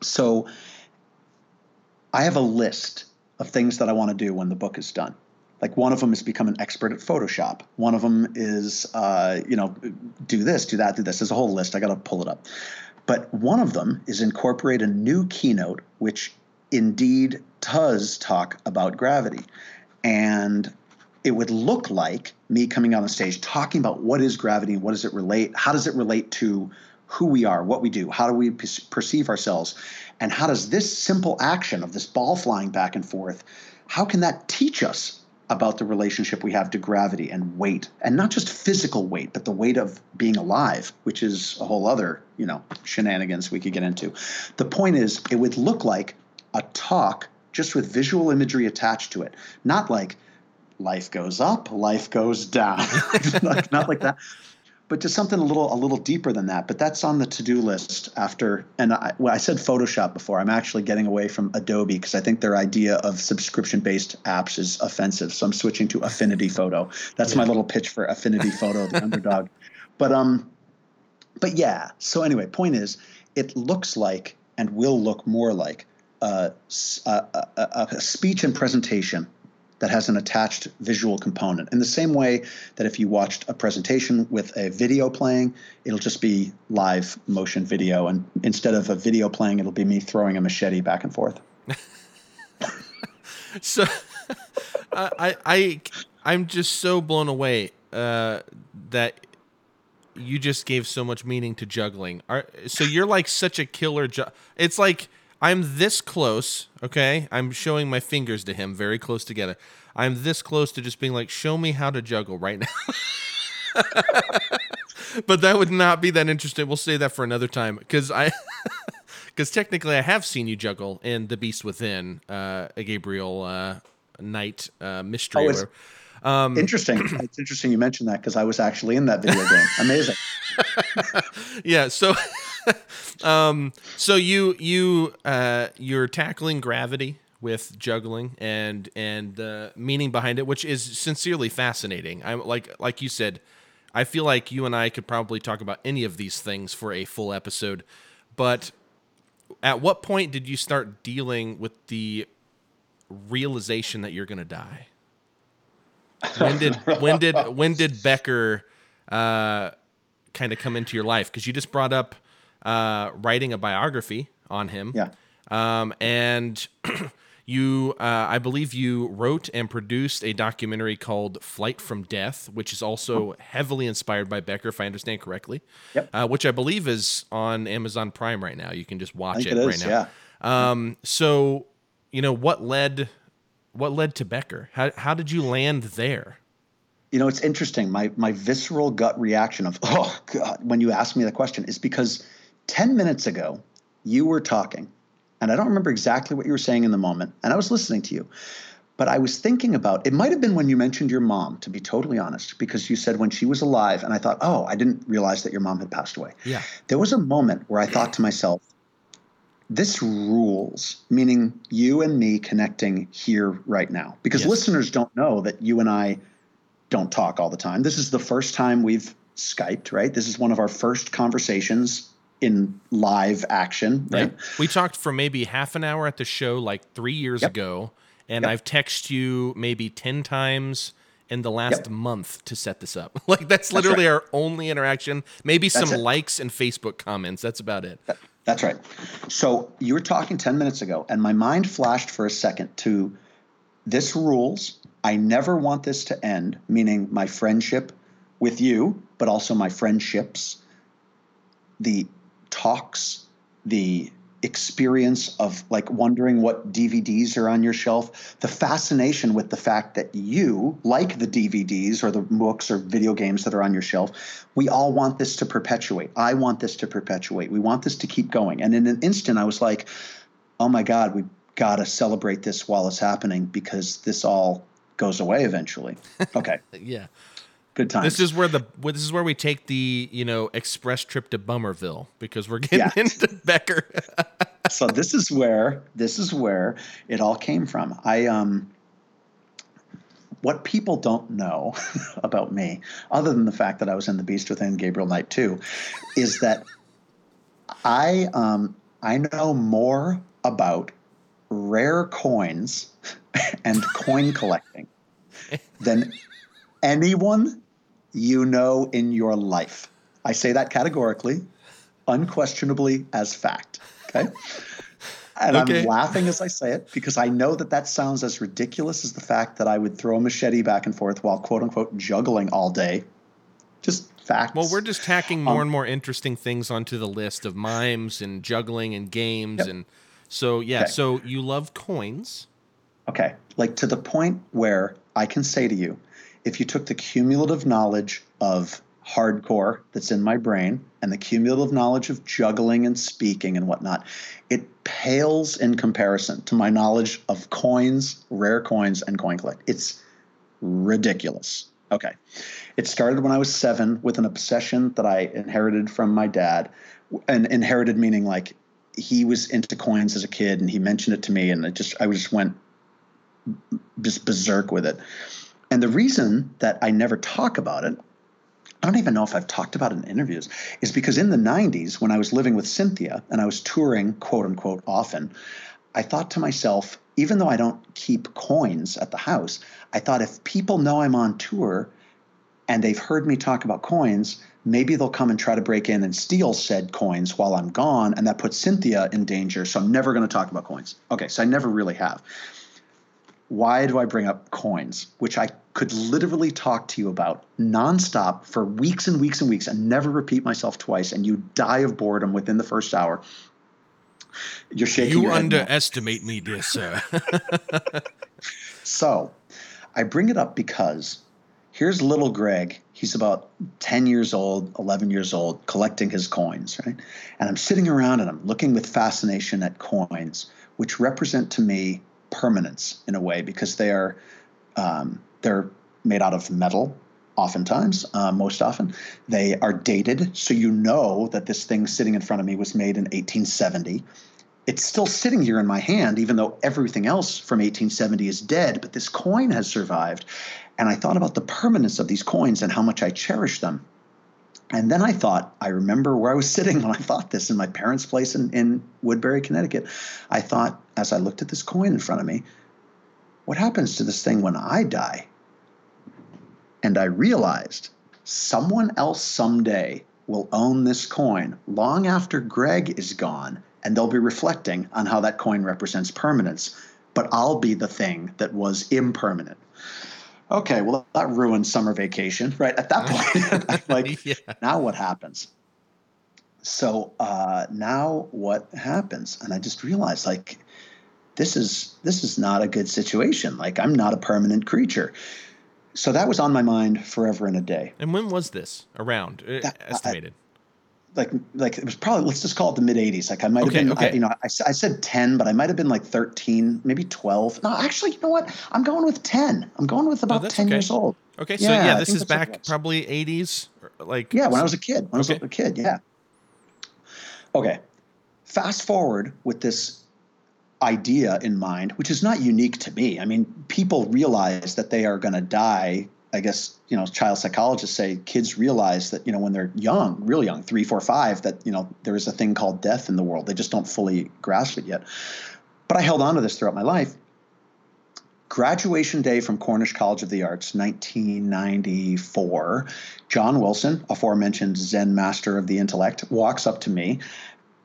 So I have a list of things that I want to do when the book is done. Like one of them is become an expert at Photoshop. One of them is, uh, you know, do this, do that, do this. There's a whole list. I got to pull it up. But one of them is incorporate a new keynote, which indeed does talk about gravity. And it would look like me coming on the stage talking about what is gravity and what does it relate, how does it relate to who we are, what we do, how do we perceive ourselves, and how does this simple action of this ball flying back and forth, how can that teach us about the relationship we have to gravity and weight, and not just physical weight, but the weight of being alive, which is a whole other, you know, shenanigans we could get into. The point is, it would look like a talk just with visual imagery attached to it, not like, life goes up, life goes down, not, not like that, but to something a little, a little deeper than that. But that's on the to-do list after. And I, well, I said Photoshop before. I'm actually getting away from Adobe because I think their idea of subscription-based apps is offensive. So I'm switching to Affinity Photo. That's yeah. my little pitch for Affinity Photo, the underdog. But um, but yeah. So anyway, point is, it looks like and will look more like uh, a, a, a speech and presentation that has an attached visual component. In the same way that if you watched a presentation with a video playing, it'll just be live motion video. And instead of a video playing, it'll be me throwing a machete back and forth. So uh, I, I, I'm just so blown away uh, that you just gave so much meaning to juggling. Are, so you're like such a killer. Ju- it's like, I'm this close, okay? I'm showing my fingers to him, very close together. I'm this close to just being like, show me how to juggle right now. But that would not be that interesting. We'll save that for another time, because I, because technically I have seen you juggle in The Beast Within, uh, a Gabriel uh, Knight uh, mystery. Oh, it's or, um, interesting. It's interesting you mentioned that, because I was actually in that video game. Amazing. Yeah, so... um, so you you uh, you're tackling gravity with juggling and and the meaning behind it, which is sincerely fascinating. I'm like like you said, I feel like you and I could probably talk about any of these things for a full episode. But at what point did you start dealing with the realization that you're going to die? When did when did when did Becker uh, kind of come into your life? Because you just brought up uh, writing a biography on him. Yeah. Um, and you, uh, I believe you wrote and produced a documentary called Flight from Death, which is also heavily inspired by Becker, if I understand correctly. Yep. Uh, which I believe is on Amazon Prime right now. You can just watch I think it, it is, right now. Yeah. Um, so, you know, what led, what led to Becker? How, how did you land there? You know, it's interesting. My, my visceral gut reaction of, oh God, when you asked me the question is because ten minutes ago, you were talking, and I don't remember exactly what you were saying in the moment, and I was listening to you, but I was thinking about, it might have been when you mentioned your mom, to be totally honest, because you said when she was alive, and I thought, oh, I didn't realize that your mom had passed away. Yeah. There was a moment where I thought to myself, this rules, meaning you and me connecting here right now, because yes. listeners don't know that you and I don't talk all the time. This is the first time we've Skyped, right? This is one of our first conversations in live action, right? Yeah. We talked for maybe half an hour at the show like three years yep. ago, and yep. I've texted you maybe ten times in the last yep. month to set this up. Like that's literally that's right. our only interaction, maybe that's some it. likes and Facebook comments. That's about it. That, that's right. So you were talking ten minutes ago, and my mind flashed for a second to this rules. I never want this to end, meaning my friendship with you, but also my friendships, the talks, the experience of like wondering what D V Ds are on your shelf, the fascination with the fact that you, like the D V Ds or the books or video games that are on your shelf, we all want this to perpetuate. I want this to perpetuate. We want this to keep going. And in an instant, I was like, oh my God, we've got to celebrate this while it's happening because this all goes away eventually. Okay. Yeah. Good time. This is where the this is where we take the you know express trip to Bummerville because we're getting yeah. into Becker. So this is where this is where it all came from. I um, what people don't know about me, other than the fact that I was in The Beast Within, Gabriel Knight two, is that I um I know more about rare coins and coin collecting than anyone you know in your life. I say that categorically, unquestionably as fact. Okay. And okay. I'm laughing as I say it because I know that that sounds as ridiculous as the fact that I would throw a machete back and forth while quote unquote juggling all day. Just facts. Well, we're just tacking more um, and more interesting things onto the list of mimes and juggling and games. Yep. And so, yeah. Okay. So you love coins. Okay. Like to the point where I can say to you, if you took the cumulative knowledge of hardcore that's in my brain and the cumulative knowledge of juggling and speaking and whatnot, it pales in comparison to my knowledge of coins, rare coins, and coin collect. It's ridiculous. Okay. It started when I was seven with an obsession that I inherited from my dad, and inherited meaning like he was into coins as a kid and he mentioned it to me and I just I just went just berserk with it. And the reason that I never talk about it, I don't even know if I've talked about it in interviews, is because in the nineties, when I was living with Cynthia and I was touring, quote unquote, often, I thought to myself, even though I don't keep coins at the house, I thought if people know I'm on tour and they've heard me talk about coins, maybe they'll come and try to break in and steal said coins while I'm gone. And that puts Cynthia in danger. So I'm never going to talk about coins. Okay, so I never really have. Why do I bring up coins, which I could literally talk to you about nonstop for weeks and weeks and weeks and never repeat myself twice, and you die of boredom within the first hour? You're shaking your head. You underestimate me, dear sir. So I bring it up because here's little Greg. He's about ten years old, eleven years old, collecting his coins, right? And I'm sitting around and I'm looking with fascination at coins, which represent to me permanence in a way because they are um, they're made out of metal oftentimes, uh, most often. They are dated, so you know that this thing sitting in front of me was made in eighteen seventy. It's still sitting here in my hand, even though everything else from eighteen seventy is dead, but this coin has survived. And I thought about the permanence of these coins and how much I cherish them. And then I thought, I remember where I was sitting when I thought this in my parents' place in, in Woodbury, Connecticut. I thought, as I looked at this coin in front of me, what happens to this thing when I die? And I realized someone else someday will own this coin long after Greg is gone, and they'll be reflecting on how that coin represents permanence. But I'll be the thing that was impermanent. Okay, well, that ruined summer vacation, right? At that point, I'm like, yeah. Now what happens? So uh, now what happens? And I just realized, like, this is this is not a good situation. Like, I'm not a permanent creature. So that was on my mind forever and a day. And when was this around, that, estimated? I, Like, like it was probably, let's just call it the mid eighties. Like I might've okay, been, okay. I, you know, I, I said ten, but I might've been like thirteen, maybe twelve. No, actually, you know what? I'm going with ten. I'm going with about oh, ten okay. years old. Okay. Yeah, so yeah, this is back probably eighties. Like, yeah, when I was a kid, when okay. I was a kid. Yeah. Okay. Fast forward with this idea in mind, which is not unique to me. I mean, people realize that they are going to die. I guess, you know, child psychologists say kids realize that, you know, when they're young, real young, three, four, five, that, you know, there is a thing called death in the world. They just don't fully grasp it yet. But I held on to this throughout my life. Graduation day from Cornish College of the Arts, nineteen ninety-four, John Wilson, aforementioned Zen master of the intellect, walks up to me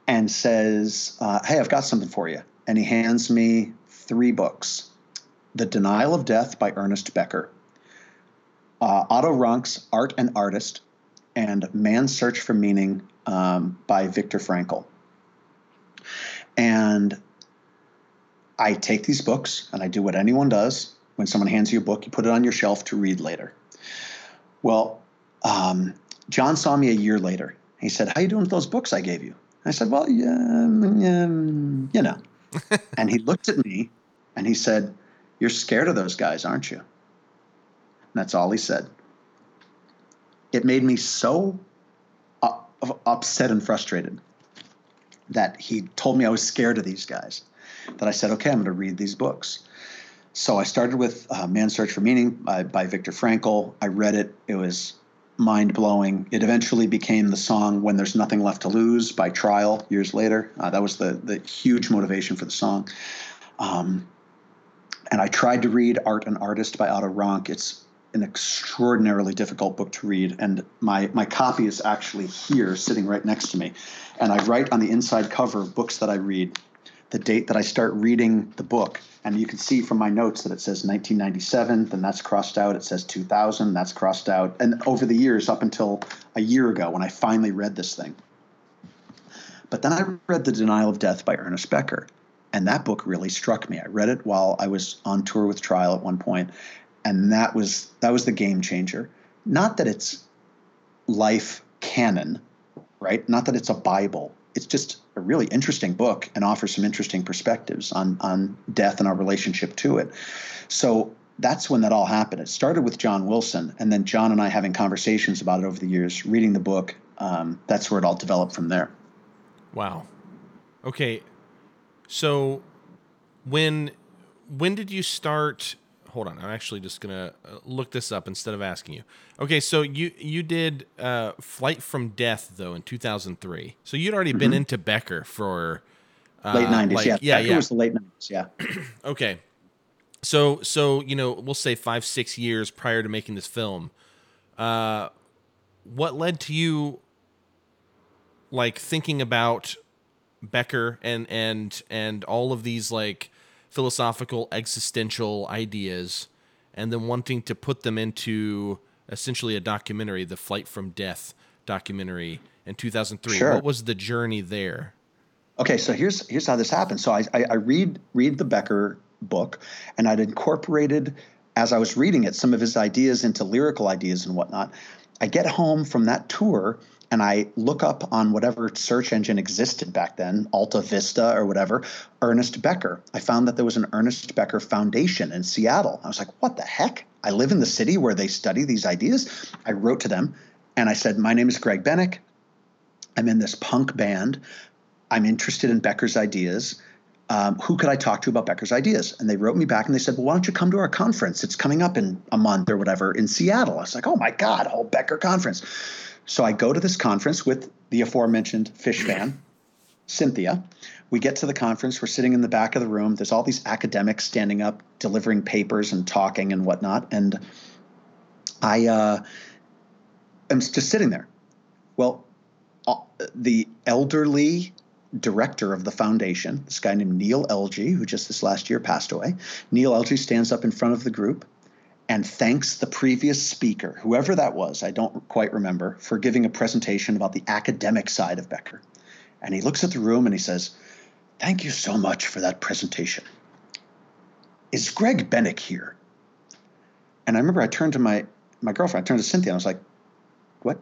and says, uh, hey, I've got something for you. And he hands me three books. The Denial of Death by Ernest Becker, Uh, Otto Ranck's Art and Artist, and Man's Search for Meaning um, by Viktor Frankl. And I take these books and I do what anyone does. When someone hands you a book, you put it on your shelf to read later. Well, um, John saw me a year later. He said, how you doing with those books I gave you? I said, well, yeah, um, you know. And he looked at me and he said, you're scared of those guys, aren't you? And that's all he said. It made me so u- upset and frustrated that he told me I was scared of these guys that I said, okay, I'm going to read these books. So I started with uh, Man's Search for Meaning by, by Viktor Frankl. I read it. It was mind-blowing. It eventually became the song When There's Nothing Left to Lose by Trial years later. Uh, that was the the huge motivation for the song. Um, and I tried to read Art and Artist by Otto Rank. It's an extraordinarily difficult book to read. And my, my copy is actually here sitting right next to me. And I write on the inside cover of books that I read the date that I start reading the book. And you can see from my notes that it says nineteen ninety-seven, then that's crossed out. It says two thousand, that's crossed out. And over the years, up until a year ago when I finally read this thing. But then I read The Denial of Death by Ernest Becker. And that book really struck me. I read it while I was on tour with Trial at one point. And that was that was the game changer. Not that it's life canon, right? Not that it's a Bible. It's just a really interesting book and offers some interesting perspectives on, on death and our relationship to it. So that's when that all happened. It started with John Wilson, and then John and I having conversations about it over the years, reading the book. Um, that's where it all developed from there. Wow. Okay. So when when did you start – hold on. I'm actually just going to look this up instead of asking you. Okay, so you, you did uh, Flight from Death, though, in two thousand three. So you'd already mm-hmm. been into Becker for uh, – Late nineties, like, yeah. yeah. Becker yeah. was the late nineties, yeah. Okay. So, so, you know, we'll say five, six years prior to making this film. Uh, what led to you, like, thinking about – Becker and and and all of these like philosophical existential ideas, and then wanting to put them into essentially a documentary, the Flight from Death documentary in two thousand three? Sure. What was the journey there? Okay, so here's here's how this happened. So I, I I read read the Becker book, and I'd incorporated as I was reading it some of his ideas into lyrical ideas and whatnot. I get home from that tour. And I look up on whatever search engine existed back then, Alta Vista or whatever, Ernest Becker. I found that there was an Ernest Becker Foundation in Seattle. I was like, what the heck? I live in the city where they study these ideas. I wrote to them and I said, my name is Greg Bennick. I'm in this punk band. I'm interested in Becker's ideas. Um, who could I talk to about Becker's ideas? And they wrote me back and they said, well, why don't you come to our conference? It's coming up in a month or whatever in Seattle. I was like, oh my God, a whole Becker conference. So I go to this conference with the aforementioned fish fan, Cynthia. We get to the conference. We're sitting in the back of the room. There's all these academics standing up, delivering papers and talking and whatnot. And I uh, am just sitting there. Well, uh, the elderly director of the foundation, this guy named Neil Elgie, who just this last year passed away, Neil Elgie stands up in front of the group and thanks the previous speaker, whoever that was, I don't quite remember, for giving a presentation about the academic side of Becker. And he looks at the room and he says, thank you so much for that presentation. Is Greg Bennick here? And I remember I turned to my, my girlfriend, I turned to Cynthia, and I was like, what?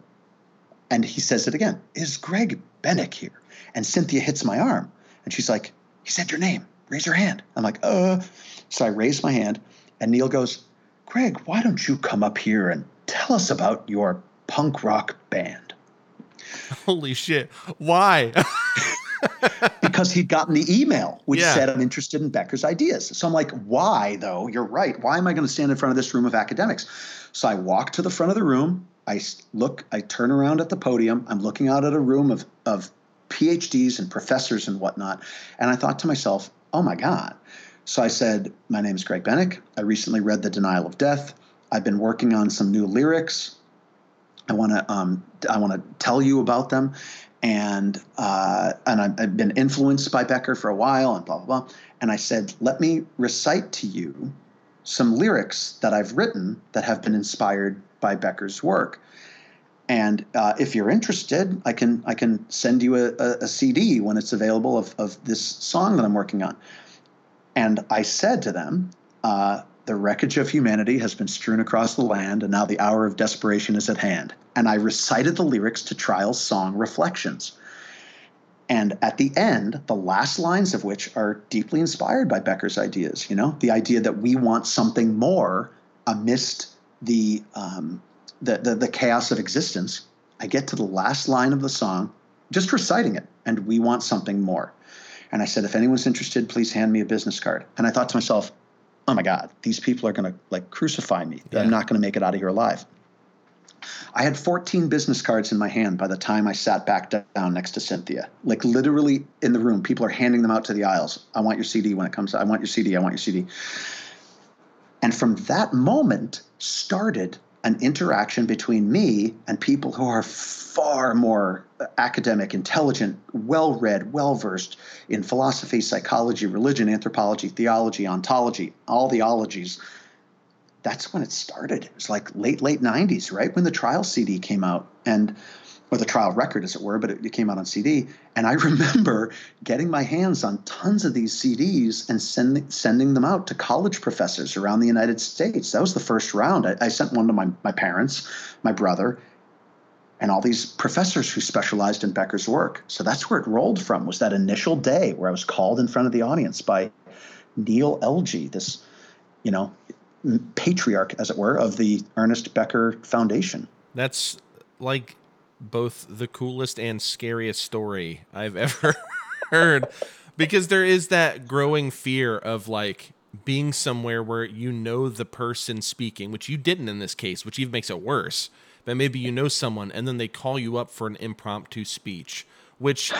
And he says it again, is Greg Bennick here? And Cynthia hits my arm. And she's like, he said your name. Raise your hand. I'm like, uh. So I raise my hand, and Neil goes, Greg, why don't you come up here and tell us about your punk rock band? Holy shit. Why? Because he'd gotten the email, which yeah. said, I'm interested in Becker's ideas. So I'm like, why, though? You're right. Why am I going to stand in front of this room of academics? So I walk to the front of the room. I look, I turn around at the podium. I'm looking out at a room of, of PhDs and professors and whatnot. And I thought to myself, oh, my God. So I said, my name is Greg Bennick. I recently read The Denial of Death. I've been working on some new lyrics. I want to um, I want to tell you about them. And uh, and I've, I've been influenced by Becker for a while and blah, blah, blah. And I said, let me recite to you some lyrics that I've written that have been inspired by Becker's work. And uh, if you're interested, I can I can send you a, a, a C D when it's available of, of this song that I'm working on. And I said to them, uh, the wreckage of humanity has been strewn across the land, and now the hour of desperation is at hand. And I recited the lyrics to Trial's song Reflections. And at the end, the last lines of which are deeply inspired by Becker's ideas, you know, the idea that we want something more amidst the um, The, the the chaos of existence. I get to the last line of the song, just reciting it, and we want something more. And I said, if anyone's interested, please hand me a business card. And I thought to myself, oh my God, these people are going to like crucify me. Yeah. I'm not going to make it out of here alive. I had fourteen business cards in my hand by the time I sat back down next to Cynthia. Like literally in the room, people are handing them out to the aisles. I want your C D when it comes out. I want your C D. I want your C D. And from that moment started an interaction between me and people who are far more academic, intelligent, well-read, well-versed in philosophy, psychology, religion, anthropology, theology, ontology, all the ologies. That's when it started. It was like late, late nineties, right? When the Trial C D came out, and or the Trial record, as it were, but it, it came out on C D. And I remember getting my hands on tons of these C Ds and send, sending them out to college professors around the United States. That was the first round. I, I sent one to my, my parents, my brother, and all these professors who specialized in Becker's work. So that's where it rolled from, was that initial day where I was called in front of the audience by Neil Elgee, this, you know, patriarch, as it were, of the Ernest Becker Foundation. That's like both the coolest and scariest story I've ever heard, because there is that growing fear of like being somewhere where you know the person speaking, which you didn't in this case, which even makes it worse. But maybe you know someone and then they call you up for an impromptu speech, which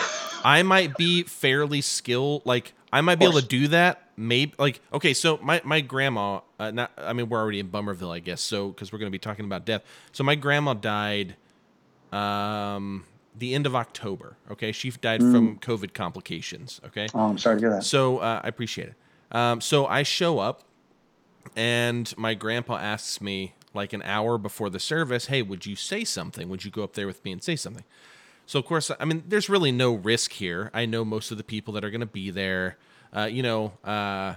I might be fairly skilled. Like I might be able to do that. Maybe like, okay, so my, my grandma, uh, not, I mean, we're already in Bummerville, I guess. So, cause we're going to be talking about death. So my grandma died Um, the end of October. Okay, she died mm. from COVID complications. Okay, oh, I'm sorry to hear that. So uh, I appreciate it. Um, so I show up, and my grandpa asks me like an hour before the service, "Hey, would you say something? Would you go up there with me and say something?" So of course, I mean, there's really no risk here. I know most of the people that are going to be there. Uh, you know, uh,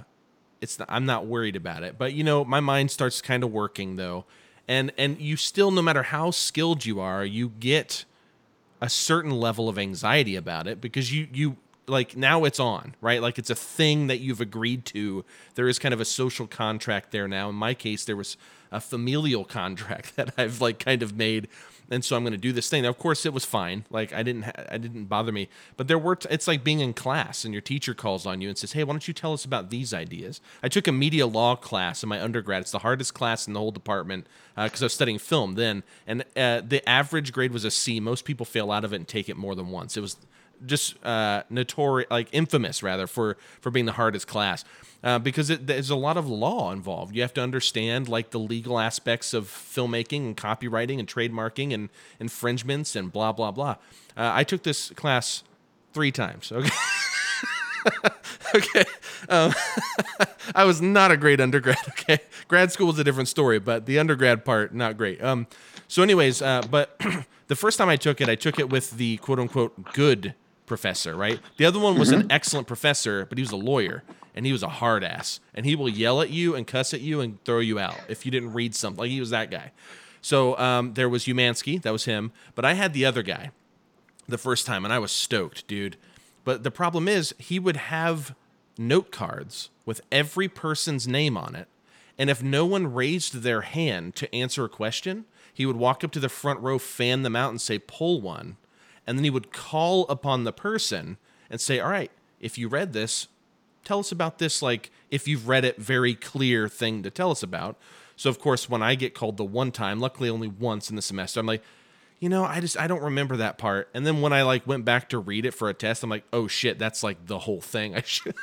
it's not, I'm not worried about it. But you know, my mind starts kind of working though. And and you still, no matter how skilled you are, you get a certain level of anxiety about it because you, you like, now it's on, right? Like, it's a thing that you've agreed to. There is kind of a social contract there now. In my case, there was a familial contract that I've, like, kind of made, and so I'm going to do this thing. Now, of course, it was fine. Like, I didn't ha- I didn't bother me. But there were, t- it's like being in class, and your teacher calls on you and says, hey, why don't you tell us about these ideas? I took a media law class in my undergrad. It's the hardest class in the whole department. Because uh, I was studying film then, and uh, the average grade was a C. Most people fail out of it and take it more than once. It was just uh, notorious, like infamous, rather, for, for being the hardest class uh, because it, there's a lot of law involved. You have to understand like the legal aspects of filmmaking and copywriting and trademarking and infringements and blah, blah, blah. Uh, I took this class three times. Okay. Okay. Um, I was not a great undergrad. Okay. Grad school is a different story, but the undergrad part, not great. Um, so anyways, uh, but the first time I took it, I took it with the quote unquote good professor, right? The other one was mm-hmm. an excellent professor, but he was a lawyer and he was a hard ass and he will yell at you and cuss at you and throw you out if you didn't read something. Like he was that guy. So, um, there was Umansky, that was him, but I had the other guy the first time and I was stoked, dude. But the problem is he would have note cards with every person's name on it. And if no one raised their hand to answer a question, he would walk up to the front row, fan them out and say, pull one. And then he would call upon the person and say, all right, if you read this, tell us about this. Like if you've read it, very clear thing to tell us about. So of course, when I get called the one time, luckily only once in the semester, I'm like, you know, I just, I don't remember that part. And then when I like went back to read it for a test, I'm like, oh shit, that's like the whole thing. I should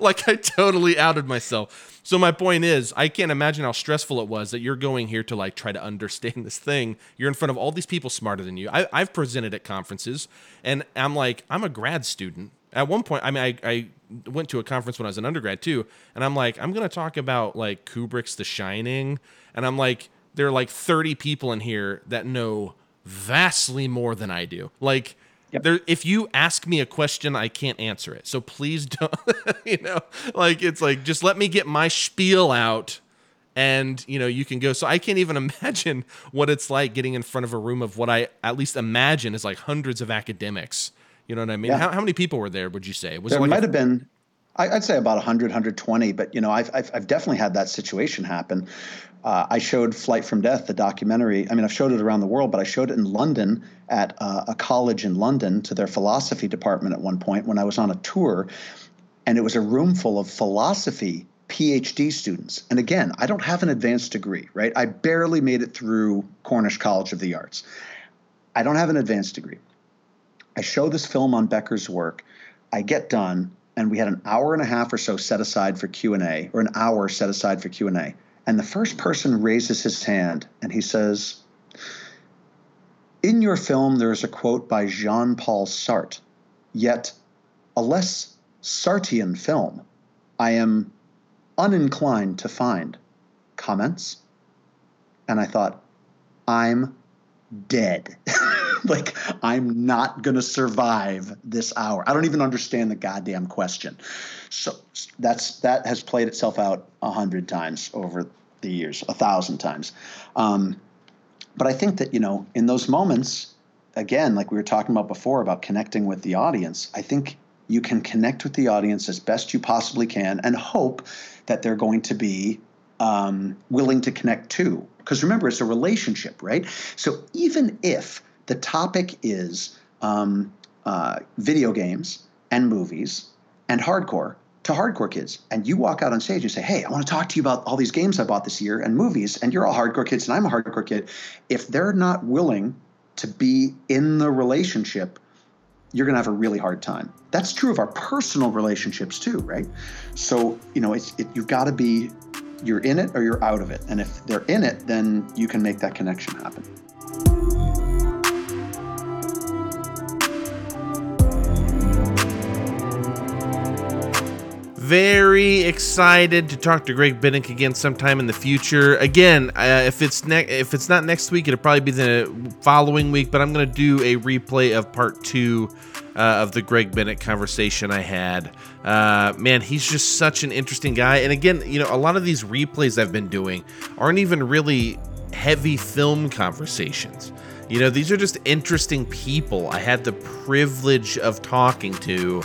like, I totally outed myself. So my point is, I can't imagine how stressful it was that you're going here to like, try to understand this thing. You're in front of all these people smarter than you. I, I've presented at conferences and I'm like, I'm a grad student. At one point, I mean, I, I went to a conference when I was an undergrad too. And I'm like, I'm going to talk about like Kubrick's The Shining. And I'm like, there are like thirty people in here that know vastly more than I do. Like, yep. There, if you ask me a question, I can't answer it. So please don't, you know, like, it's like, just let me get my spiel out and, you know, you can go. So I can't even imagine what it's like getting in front of a room of what I at least imagine is like hundreds of academics. You know what I mean? Yeah. How, how many people were there, would you say? Was there like might a- have been. I'd say about one hundred, one hundred twenty, but, you know, I've, I've, I've definitely had that situation happen. Uh, I showed Flight from Death, the documentary. I mean, I've showed it around the world, but I showed it in London at uh, a college in London to their philosophy department at one point when I was on a tour, and it was a room full of philosophy PhD students. And again, I don't have an advanced degree, right? I barely made it through Cornish College of the Arts. I don't have an advanced degree. I show this film on Becker's work. I get done. And we had an hour and a half or so set aside for Q and A, or an hour set aside for Q and A. And the first person raises his hand and he says, in your film, there is a quote by Jean-Paul Sartre, yet a less Sartrean film I am uninclined to find. Comments? And I thought, I'm dead. Like, I'm not going to survive this hour. I don't even understand the goddamn question. So that's that has played itself out a hundred times over the years, a thousand times. Um, but I think that, you know, in those moments, again, like we were talking about before about connecting with the audience, I think you can connect with the audience as best you possibly can and hope that they're going to be um, willing to connect too. Because remember, it's a relationship, right? So even if the topic is um, uh, video games and movies and hardcore to hardcore kids. And you walk out on stage and say, hey, I want to talk to you about all these games I bought this year and movies. And you're all hardcore kids and I'm a hardcore kid. If they're not willing to be in the relationship, you're going to have a really hard time. That's true of our personal relationships too, right? So, you know, it's it, you've got to be, you're in it or you're out of it. And if they're in it, then you can make that connection happen. Very excited to talk to Greg Bennick again sometime in the future. Again, uh, if it's ne- if it's not next week, it'll probably be the following week, but I'm going to do a replay of part two uh, of the Greg Bennick conversation I had. Uh, man, he's just such an interesting guy. And again, you know, a lot of these replays I've been doing aren't even really heavy film conversations. You know, these are just interesting people I had the privilege of talking to.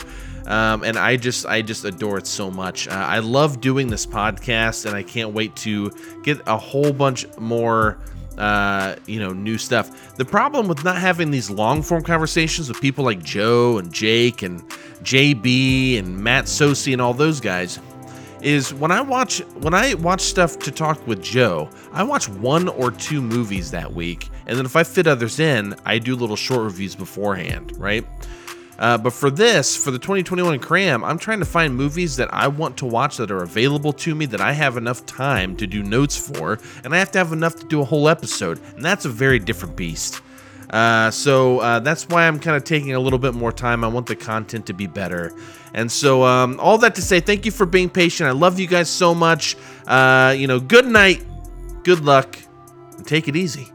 Um, and I just I just adore it so much. Uh, I love doing this podcast, and I can't wait to get a whole bunch more, uh, you know, new stuff. The problem with not having these long-form conversations with people like Joe and Jake and J B and Matt Sosi and all those guys is when I watch when I watch stuff to talk with Joe, I watch one or two movies that week, and then if I fit others in, I do little short reviews beforehand, right? Uh, but for this, for the twenty twenty-one cram, I'm trying to find movies that I want to watch that are available to me that I have enough time to do notes for, and I have to have enough to do a whole episode, and that's a very different beast. Uh, so uh, that's why I'm kind of taking a little bit more time. I want the content to be better. And so um, all that to say, thank you for being patient. I love you guys so much. Uh, you know, good night, good luck, and take it easy.